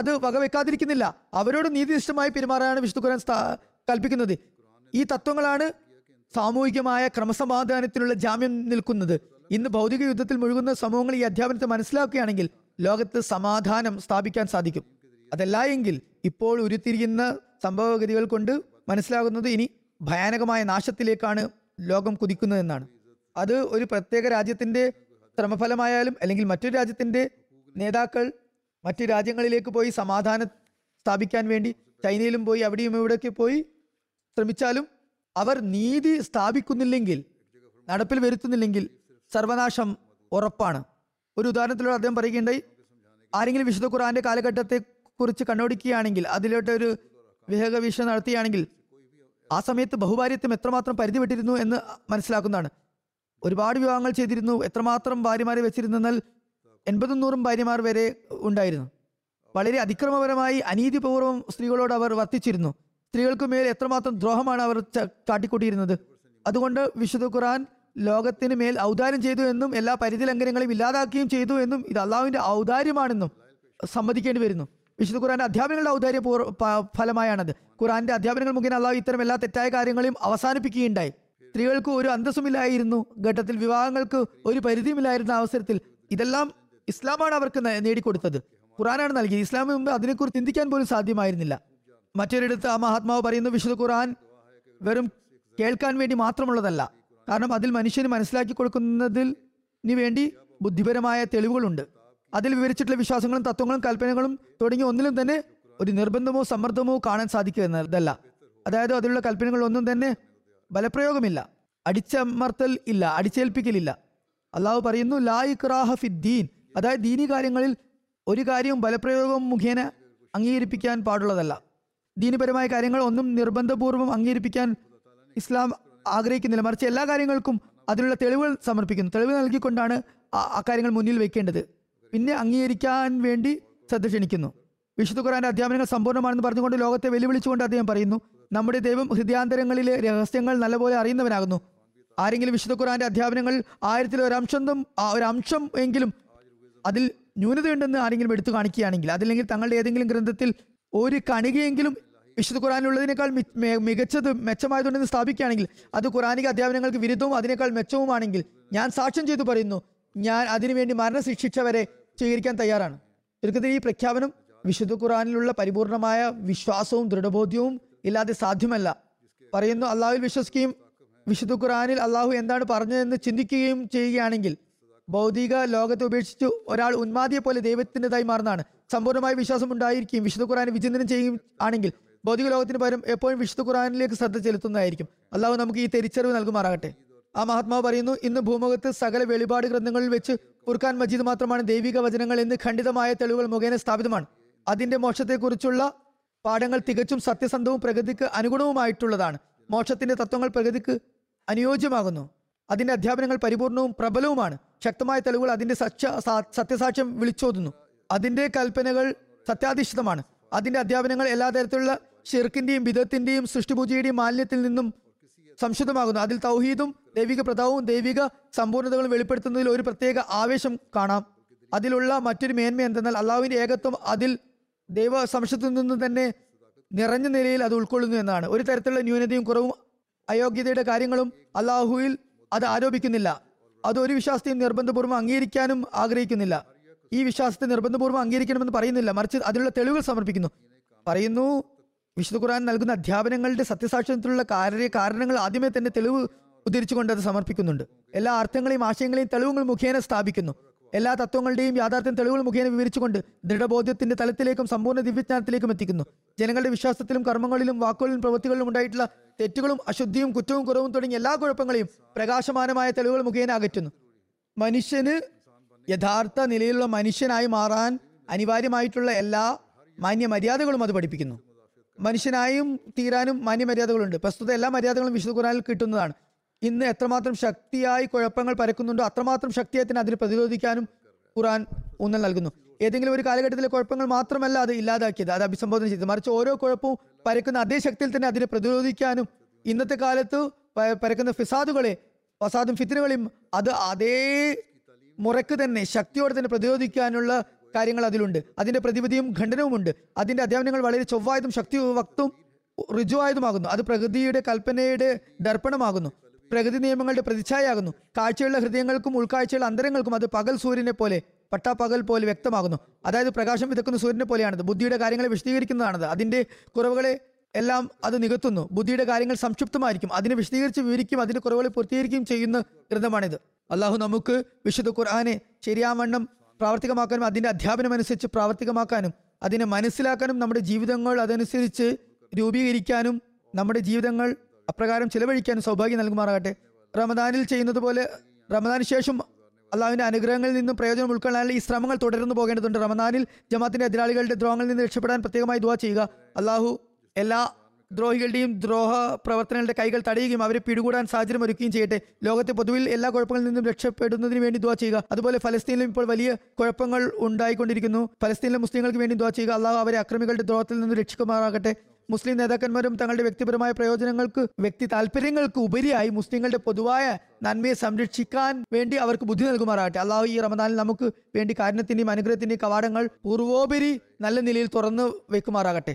അത് വകവെക്കാതിരിക്കുന്നില്ല. അവരോട് നീതിനിഷ്ഠമായി പെരുമാറാനാണ് വിശുദ്ധ ഖുർആൻ കൽപ്പിക്കുന്നത്. ഈ തത്വങ്ങളാണ് സാമൂഹികമായ ക്രമസമാധാനത്തിനുള്ള ജാമ്യം നിൽക്കുന്നത്. ഇന്ന് ഭൗതിക യുദ്ധത്തിൽ മുഴുകുന്ന സമൂഹങ്ങൾ ഈ അധ്യാപനത്തെ മനസ്സിലാക്കുകയാണെങ്കിൽ ലോകത്ത് സമാധാനം സ്ഥാപിക്കാൻ സാധിക്കും. അതല്ല എങ്കിൽ ഇപ്പോൾ ഉരുത്തിരിയുന്ന സംഭവഗതികൾ കൊണ്ട് മനസ്സിലാകുന്നത് ഇനി ഭയാനകമായ നാശത്തിലേക്കാണ് ലോകം കുതിക്കുന്നതെന്നാണ്. അത് ഒരു പ്രത്യേക രാജ്യത്തിൻ്റെ ശ്രമഫലമായാലും അല്ലെങ്കിൽ മറ്റൊരു രാജ്യത്തിൻ്റെ നേതാക്കൾ മറ്റു രാജ്യങ്ങളിലേക്ക് പോയി സമാധാനം സ്ഥാപിക്കാൻ വേണ്ടി ചൈനയിലും പോയി അവിടെയും ഇവിടെയൊക്കെ പോയി ശ്രമിച്ചാലും അവർ നീതി സ്ഥാപിക്കുന്നില്ലെങ്കിൽ, നടപ്പിൽ വരുത്തുന്നില്ലെങ്കിൽ സർവനാശം ഉറപ്പാണ്. ഒരു ഉദാഹരണത്തിലൂടെ അദ്ദേഹം പറയുകയുണ്ടായി, ആരെങ്കിലും വിശുദ്ധ ഖുർആന്റെ കാലഘട്ടത്തെക്കുറിച്ച് കണ്ണോടിക്കുകയാണെങ്കിൽ അതിലോട്ടൊരു വിഹക വീക്ഷ നടത്തുകയാണെങ്കിൽ ആ സമയത്ത് ബഹുഭാര്യത്വം എത്രമാത്രം പരിധി വിട്ടിരുന്നു എന്ന് മനസ്സിലാക്കുന്നതാണ്. ഒരുപാട് വിവാഹങ്ങൾ ചെയ്തിരുന്നു. എത്രമാത്രം ഭാര്യമാരെ വെച്ചിരുന്നാൽ എൺപതും നൂറും ഭാര്യമാർ വരെ ഉണ്ടായിരുന്നു. വളരെ അതിക്രമപരമായി അനീതിപൂർവ്വം സ്ത്രീകളോട് അവർ വർത്തിച്ചിരുന്നു. സ്ത്രീകൾക്ക് മേൽ എത്രമാത്രം ദ്രോഹമാണ് അവർ ചാട്ടിക്കൂട്ടിയിരുന്നത്. അതുകൊണ്ട് വിശുദ്ധ ഖുർആൻ ലോകത്തിന് മേൽ ഔദാര്യം ചെയ്തു എന്നും എല്ലാ പരിധി ലംഘനങ്ങളെയും ഇല്ലാതാക്കുകയും ചെയ്തു എന്നും ഇത് അള്ളാഹുവിന്റെ ഔദാര്യമാണെന്നും സമ്മതിക്കേണ്ടി വരുന്നു. വിശുദ്ധ ഖുർആന്റെ അധ്യാപനങ്ങളുടെ ഔദാര്യ ഫലമായാണത്. ഖുർആന്റെ അധ്യാപനങ്ങൾ മുഖേന അള്ളാഹു ഇത്തരം എല്ലാ തെറ്റായ കാര്യങ്ങളെയും അവസാനിപ്പിക്കുകയുണ്ടായി. സ്ത്രീകൾക്ക് ഒരു അന്തസ്സുമില്ലായിരുന്നു ഘട്ടത്തിൽ, വിവാഹങ്ങൾക്ക് ഒരു പരിധിയുമില്ലായിരുന്ന അവസരത്തിൽ ഇതെല്ലാം ഇസ്ലാമാണ് അവർക്ക് നേടിക്കൊടുത്തത്, ഖുർആനാണ് നൽകിയത്. ഇസ്ലാമിന് മുമ്പ് അതിനെക്കുറിച്ച് ചിന്തിക്കാൻ പോലും സാധ്യമായിരുന്നില്ല. മറ്റൊരിടത്ത് ആ മഹാത്മാവ് പറയുന്നു, വിശുദ്ധ ഖുർആൻ വെറും കേൾക്കാൻ വേണ്ടി മാത്രമുള്ളതല്ല, കാരണം അതിൽ മനുഷ്യന് മനസ്സിലാക്കി കൊടുക്കുന്നതിന് വേണ്ടി ബുദ്ധിപരമായ തെളിവുകളുണ്ട്. അതിൽ വിവരിച്ചിട്ടുള്ള വിശ്വാസങ്ങളും തത്വങ്ങളും കൽപ്പനകളും തുടങ്ങിയ ഒന്നിലും തന്നെ ഒരു നിർബന്ധമോ സമ്മർദ്ദമോ കാണാൻ സാധിക്കുക എന്നതല്ല. അതായത് അതിലുള്ള കൽപ്പനകളൊന്നും തന്നെ ബലപ്രയോഗമില്ല, അടിച്ചമർത്തൽ ഇല്ല, അടിച്ചേൽപ്പിക്കലില്ല. അള്ളാഹു പറയുന്നു ലാ ഇക്റാഹ ഫിദ്ദീൻ, അതായത് ദീനി കാര്യങ്ങളിൽ ഒരു കാര്യവും ബലപ്രയോഗം മുഖേന അംഗീകരിപ്പിക്കാൻ പാടുള്ളതല്ല. ദീനിപരമായ കാര്യങ്ങൾ ഒന്നും നിർബന്ധപൂർവ്വം അംഗീകരിപ്പിക്കാൻ ഇസ്ലാം ആഗ്രഹിക്കുന്നില്ല. മറിച്ച് എല്ലാ കാര്യങ്ങൾക്കും അതിനുള്ള തെളിവുകൾ സമർപ്പിക്കുന്നു. തെളിവ് നൽകിക്കൊണ്ടാണ് അക്കാര്യങ്ങൾ മുന്നിൽ വെക്കേണ്ടത്. പിന്നെ അംഗീകരിക്കാൻ വേണ്ടി ശ്രദ്ധ ക്ഷണിക്കുന്നു. വിശുദ്ധ ഖുർആന്റെ അധ്യാപനങ്ങൾ സമ്പൂർണ്ണമാണെന്ന് പറഞ്ഞുകൊണ്ട് ലോകത്തെ വെല്ലുവിളിച്ചുകൊണ്ട് അദ്ദേഹം പറയുന്നു, നമ്മുടെ ദൈവം ഹൃദയാന്തരങ്ങളിലെ രഹസ്യങ്ങൾ നല്ലപോലെ അറിയുന്നവനാകുന്നു. ആരെങ്കിലും വിശുദ്ധ ഖുർആന്റെ അധ്യാപനങ്ങൾ ആയിരത്തിൽ ഒരംശം ഒരംശം എങ്കിലും അതിൽ ന്യൂനതയുണ്ടെന്ന് ആരെങ്കിലും എടുത്തു കാണിക്കുകയാണെങ്കിൽ, അതില്ലെങ്കിൽ തങ്ങളുടെ ഏതെങ്കിലും ഗ്രന്ഥത്തിൽ ഒരു കണികയെങ്കിലും വിശുദ്ധ ഖുർആനിലുള്ളതിനേക്കാൾ മികച്ചത് മെച്ചമായതുണ്ടെന്ന് സ്ഥാപിക്കുകയാണെങ്കിൽ, അത് ഖുർആനിക അധ്യാപനങ്ങൾക്ക് വിരുദ്ധവും അതിനേക്കാൾ മെച്ചവുമാണെങ്കിൽ ഞാൻ സാക്ഷ്യം ചെയ്തു പറയുന്നു, ഞാൻ അതിനുവേണ്ടി മരണശിക്ഷ വരെ സ്വീകരിക്കാൻ തയ്യാറാണ്. ചുരുക്കത്തിൽ ഈ പ്രഖ്യാപനം വിശുദ്ധ ഖുർആനിലുള്ള പരിപൂർണമായ വിശ്വാസവും ദൃഢബോധ്യവും ഇല്ലാതെ സാധ്യമല്ല. പറയുന്നു അള്ളാഹുവിൽ വിശ്വസിക്കുകയും വിശുദ്ധ ഖുർആനിൽ അള്ളാഹു എന്താണ് പറഞ്ഞതെന്ന് ചിന്തിക്കുകയും ചെയ്യുകയാണെങ്കിൽ ഭൗതിക ലോകത്തെ ഉപേക്ഷിച്ച് ഒരാൾ ഉന്മാദിയെ പോലെ ദൈവത്തിൻ്റെതായി മാറുന്നതാണ്. സമ്പൂർണ്ണമായ വിശ്വാസം ഉണ്ടായിരിക്കുകയും വിശുദ്ധ ഖുർആനെ വിചിന്തനം ചെയ്യുകയും ആണെങ്കിൽ ഭൗതിക ലോകത്തിന് പകരം എപ്പോഴും വിശുദ്ധ ഖുർആനിലേക്ക് ശ്രദ്ധ ചെലുത്തുന്നതായിരിക്കും. അള്ളാഹു നമുക്ക് ഈ തിരിച്ചറിവ് നൽകുമാറാകട്ടെ. ആ മഹാത്മാവ് പറയുന്നു, ഇന്ന് ഭൂമുഖത്ത് സകല വെളിപാട് ഗ്രന്ഥങ്ങളിൽ വെച്ച് ഖുർആൻ മജീദ് മാത്രമാണ് ദൈവിക വചനങ്ങൾ എന്ന് ഖണ്ഡിതമായ തെളിവുകൾ മുഖേന സ്ഥാപിതമാണ്. അതിന്റെ മോക്ഷത്തെക്കുറിച്ചുള്ള പാഠങ്ങൾ തികച്ചും സത്യസന്ധവും പ്രകൃതിക്ക് അനുഗുണവുമായിട്ടുള്ളതാണ്. മോക്ഷത്തിന്റെ തത്വങ്ങൾ പ്രകൃതിക്ക് അനുയോജ്യമാകുന്നു. അതിൻ്റെ അധ്യാപനങ്ങൾ പരിപൂർണവും പ്രബലവുമാണ്. ശക്തമായ തെളിവുകൾ അതിൻ്റെ സച്ച സത്യസാക്ഷ്യം വിളിച്ചോതുന്നു. അതിൻ്റെ കൽപ്പനകൾ സത്യാധിഷ്ഠിതമാണ്. അതിൻ്റെ അധ്യാപനങ്ങൾ എല്ലാ തരത്തിലുള്ള ഷിർക്കിൻ്റെയും ബിദത്തിൻ്റെയും സൃഷ്ടിപൂജയുടെയും മാലിന്യത്തിൽ നിന്നും സംശുദ്ധമാകുന്നു. അതിൽ തൗഹീദും ദൈവിക പ്രതാവും ദൈവിക സമ്പൂർണതകളും വെളിപ്പെടുത്തുന്നതിൽ ഒരു പ്രത്യേക ആവേശം കാണാം. അതിലുള്ള മറ്റൊരു മേന്മ എന്തെന്നാൽ അള്ളാഹുവിൻ്റെ ഏകത്വം അതിൽ ദൈവ സംശയത്തിൽ നിന്ന് തന്നെ നിറഞ്ഞ നിലയിൽ അത് ഉൾക്കൊള്ളുന്നു എന്നാണ്. ഒരു തരത്തിലുള്ള ന്യൂനതയും കുറവും അയോഗ്യതയുടെ കാര്യങ്ങളും അള്ളാഹുവിൽ അത് ആരോപിക്കുന്നില്ല. അത് ഒരു വിശ്വാസത്തെയും നിർബന്ധപൂർവ്വം അംഗീകരിക്കാനും ആഗ്രഹിക്കുന്നില്ല. ഈ വിശ്വാസത്തെ നിർബന്ധപൂർവ്വം അംഗീകരിക്കണമെന്ന് പറയുന്നില്ല, മറിച്ച് അതിനുള്ള തെളിവുകൾ സമർപ്പിക്കുന്നു. പറയുന്നു, വിശുദ്ധ ഖുർആൻ നൽകുന്ന അധ്യാപനങ്ങളുടെ സത്യസാക്ഷ്യത്തിലുള്ള കാര്യ കാരണങ്ങൾ ആദ്യമേ തന്നെ തെളിവ് ഉദ്ധരിച്ചുകൊണ്ട് അത് സമർപ്പിക്കുന്നുണ്ട്. എല്ലാ അർത്ഥങ്ങളെയും ആശയങ്ങളെയും തെളിവുകൾ മുഖേന സ്ഥാപിക്കുന്നു. എല്ലാ തത്വങ്ങളുടെയും യാഥാർത്ഥ്യം തെളിവുകൾ മുഖേന വിവരിച്ചുകൊണ്ട് ദൃഢബോധ്യത്തിന്റെ തലത്തിലേക്കും സമ്പൂർണ്ണ ദിവ്യജ്ഞാനത്തിലേക്കും എത്തിക്കുന്നു. ജനങ്ങളുടെ വിശ്വാസത്തിലും കർമ്മങ്ങളിലും വാക്കുകളിലും പ്രവൃത്തികളിലും ഉണ്ടായിട്ടുള്ള തെറ്റുകളും അശുദ്ധിയും കുറ്റവും കുറവും തുടങ്ങിയ എല്ലാ കുഴപ്പങ്ങളെയും പ്രകാശമാനമായ തെളിവുകൾ മുഖേന അകറ്റുന്നു. മനുഷ്യന് യഥാർത്ഥ നിലയിലുള്ള മനുഷ്യനായി മാറാൻ അനിവാര്യമായിട്ടുള്ള എല്ലാ മാന്യമര്യാദകളും അത് പഠിപ്പിക്കുന്നു. മനുഷ്യനായും തീരാനും മാന്യമര്യാദകളുണ്ട്. പ്രസ്തുത എല്ലാ മര്യാദകളും വിശുദ്ധ ഖുർആനിൽ കിട്ടുന്നതാണ്. ഇന്ന് എത്രമാത്രം ശക്തിയായി കുഴപ്പങ്ങൾ പരക്കുന്നുണ്ടോ അത്രമാത്രം ശക്തിയായി തന്നെ അതിന് പ്രതിരോധിക്കാനും ഖുർആൻ ഊന്നൽ നൽകുന്നു. ഏതെങ്കിലും ഒരു കാലഘട്ടത്തിലെ കുഴപ്പങ്ങൾ മാത്രമല്ല അത് ഇല്ലാതാക്കിയത്, അത് അഭിസംബോധന ചെയ്തത്, മറിച്ച് ഓരോ കുഴപ്പവും പരക്കുന്ന അതേ ശക്തിയിൽ തന്നെ അതിനെ പ്രതിരോധിക്കാനും ഇന്നത്തെ കാലത്ത് പരക്കുന്ന ഫിസാദുകളെ ഫസാദും ഫിത്തിനുകളെയും അത് അതേ മുറയ്ക്ക് തന്നെ ശക്തിയോടെ തന്നെ പ്രതിരോധിക്കാനുള്ള കാര്യങ്ങൾ അതിലുണ്ട്. അതിൻ്റെ പ്രതിവിധിയും ഖണ്ഡനവുമുണ്ട്. അതിൻ്റെ അധ്യാപനങ്ങൾ വളരെ ചൊവ്വായതും ശക്തി വക്തും ഋജുവായതുമാകുന്നു. അത് പ്രകൃതിയുടെ കൽപ്പനയുടെ ദർപ്പണമാകുന്നു. പ്രകൃതി നിയമങ്ങളുടെ പ്രതിച്ഛായയാകുന്നു. കാഴ്ചയുള്ള ഹൃദയങ്ങൾക്കും ഉൾക്കാഴ്ചയുള്ള അന്തരങ്ങൾക്കും അത് പകൽ സൂര്യനെ പോലെ പട്ടാപ്പകൽ പോലെ വ്യക്തമാകുന്നു. അതായത് പ്രകാശം വിതക്കുന്ന സൂര്യനെ പോലെയാണത്. ബുദ്ധിയുടെ കാര്യങ്ങളെ വിശദീകരിക്കുന്നതാണത്. അതിൻ്റെ കുറവുകളെ എല്ലാം അത് നികത്തുന്നു. ബുദ്ധിയുടെ കാര്യങ്ങൾ സംക്ഷിപ്തമായിരിക്കും. അതിനെ വിശദീകരിച്ച് വിവരിക്കും. അതിൻ്റെ കുറവുകളെ പൂർത്തീകരിക്കുകയും ചെയ്യുന്ന ഗ്രന്ഥമാണിത്. അള്ളാഹു നമുക്ക് വിശുദ്ധ ഖുർആനെ ശരിയാവണ്ണം പ്രാവർത്തികമാക്കാനും അതിൻ്റെ അധ്യാപനമനുസരിച്ച് പ്രാവർത്തികമാക്കാനും അതിനെ മനസ്സിലാക്കാനും നമ്മുടെ ജീവിതങ്ങൾ അതനുസരിച്ച് രൂപീകരിക്കാനും നമ്മുടെ ജീവിതങ്ങൾ അപ്രകാരം ചിലവഴിക്കാനും സൗഭാഗ്യം നൽകുമാറാകട്ടെ. റമദാനിൽ ചെയ്യുന്നത് പോലെ റമദാന് ശേഷം അള്ളാഹുവിൻ്റെ അനുഗ്രഹങ്ങളിൽ നിന്നും പ്രയോജനം ഉൾക്കൊള്ളാനുള്ള ഈ ശ്രമങ്ങൾ തുടർന്ന് പോകേണ്ടതുണ്ട്. റമദാനിൽ ജമാഅത്തിൻ്റെ എതിരാളികളുടെ ദ്രോഹങ്ങളിൽ നിന്ന് രക്ഷപ്പെടാൻ പ്രത്യേകമായി ദുആ ചെയ്യുക. അള്ളാഹു എല്ലാ ദ്രോഹികളുടെയും ദ്രോഹ പ്രവർത്തനങ്ങളുടെ കൈകൾ തടയുകയും അവരെ പിടികൂടാൻ സാഹചര്യം ഒരുക്കുകയും ചെയ്യട്ടെ. ലോകത്തെ പൊതുവിൽ എല്ലാ കുഴപ്പങ്ങളിൽ നിന്നും രക്ഷപ്പെടുന്നതിന് വേണ്ടി ദുആ ചെയ്യുക. അതുപോലെ ഫലസ്തീനിലും ഇപ്പോൾ വലിയ കുഴപ്പങ്ങൾ ഉണ്ടായിക്കൊണ്ടിരിക്കുന്നു. ഫലസ്തീനിലെ മുസ്ലിങ്ങൾക്ക് വേണ്ടി ദുആ ചെയ്യുക. അള്ളാഹു അവരെ അക്രമികളുടെ ദ്രോഹത്തിൽ നിന്ന് രക്ഷിക്കുമാറാകട്ടെ. മുസ്ലിം നേതാക്കന്മാരും തങ്ങളുടെ വ്യക്തിപരമായ പ്രയോജനങ്ങൾക്ക് വ്യക്തി താല്പര്യങ്ങൾക്ക് ഉപരിയായി മുസ്ലിങ്ങളുടെ പൊതുവായ നന്മയെ സംരക്ഷിക്കാൻ വേണ്ടി അവർക്ക് ബുദ്ധി നൽകുമാറാകട്ടെ. അള്ളാഹു ഈ റമദാനിൽ നമുക്ക് വേണ്ടി കാരുണ്യത്തിൻ്റെയും അനുഗ്രഹത്തിൻ്റെയും കവാടങ്ങൾ പൂർവോപരി നല്ല നിലയിൽ തുറന്നു വെക്കുമാറാകട്ടെ.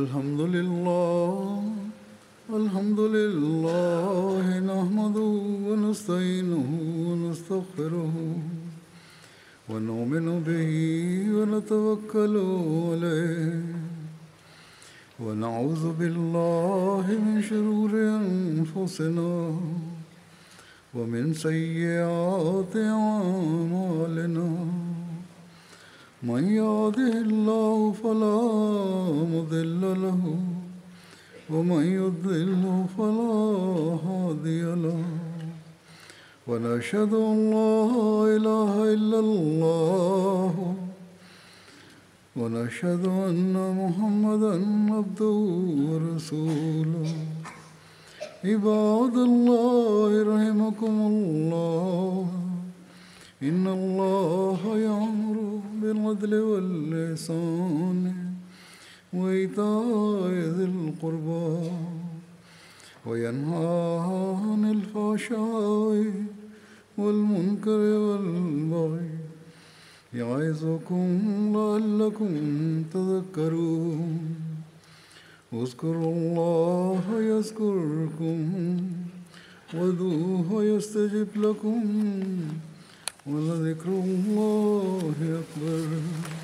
Alhamdulillah, alhamdulillah, nahmaduhu wa nasta'inuhu wa nastaghfiruhu wa nu'minu bihi wa natawakkalu alayhi wa na'udhu billahi min shururi anfusina wa min sayyi'ati a'malina. من يهده الله فلا مضل له ومن يضلل فلا هادي له ونشهد أن لا إله إلا الله ونشهد أن محمدا عبده ورسوله. عباد الله رحمكم الله إن الله يأمر بالعدل والإحسان وإيتاء ذي القربى وينهى عن الفحشاء والمنكر والبغي يعظكم لعلكم تذكرون. اذكروا الله يذكركم وادعوه يستجب لكم. وَلَذِكْرُ اللَّهِ أَكْبَرُ.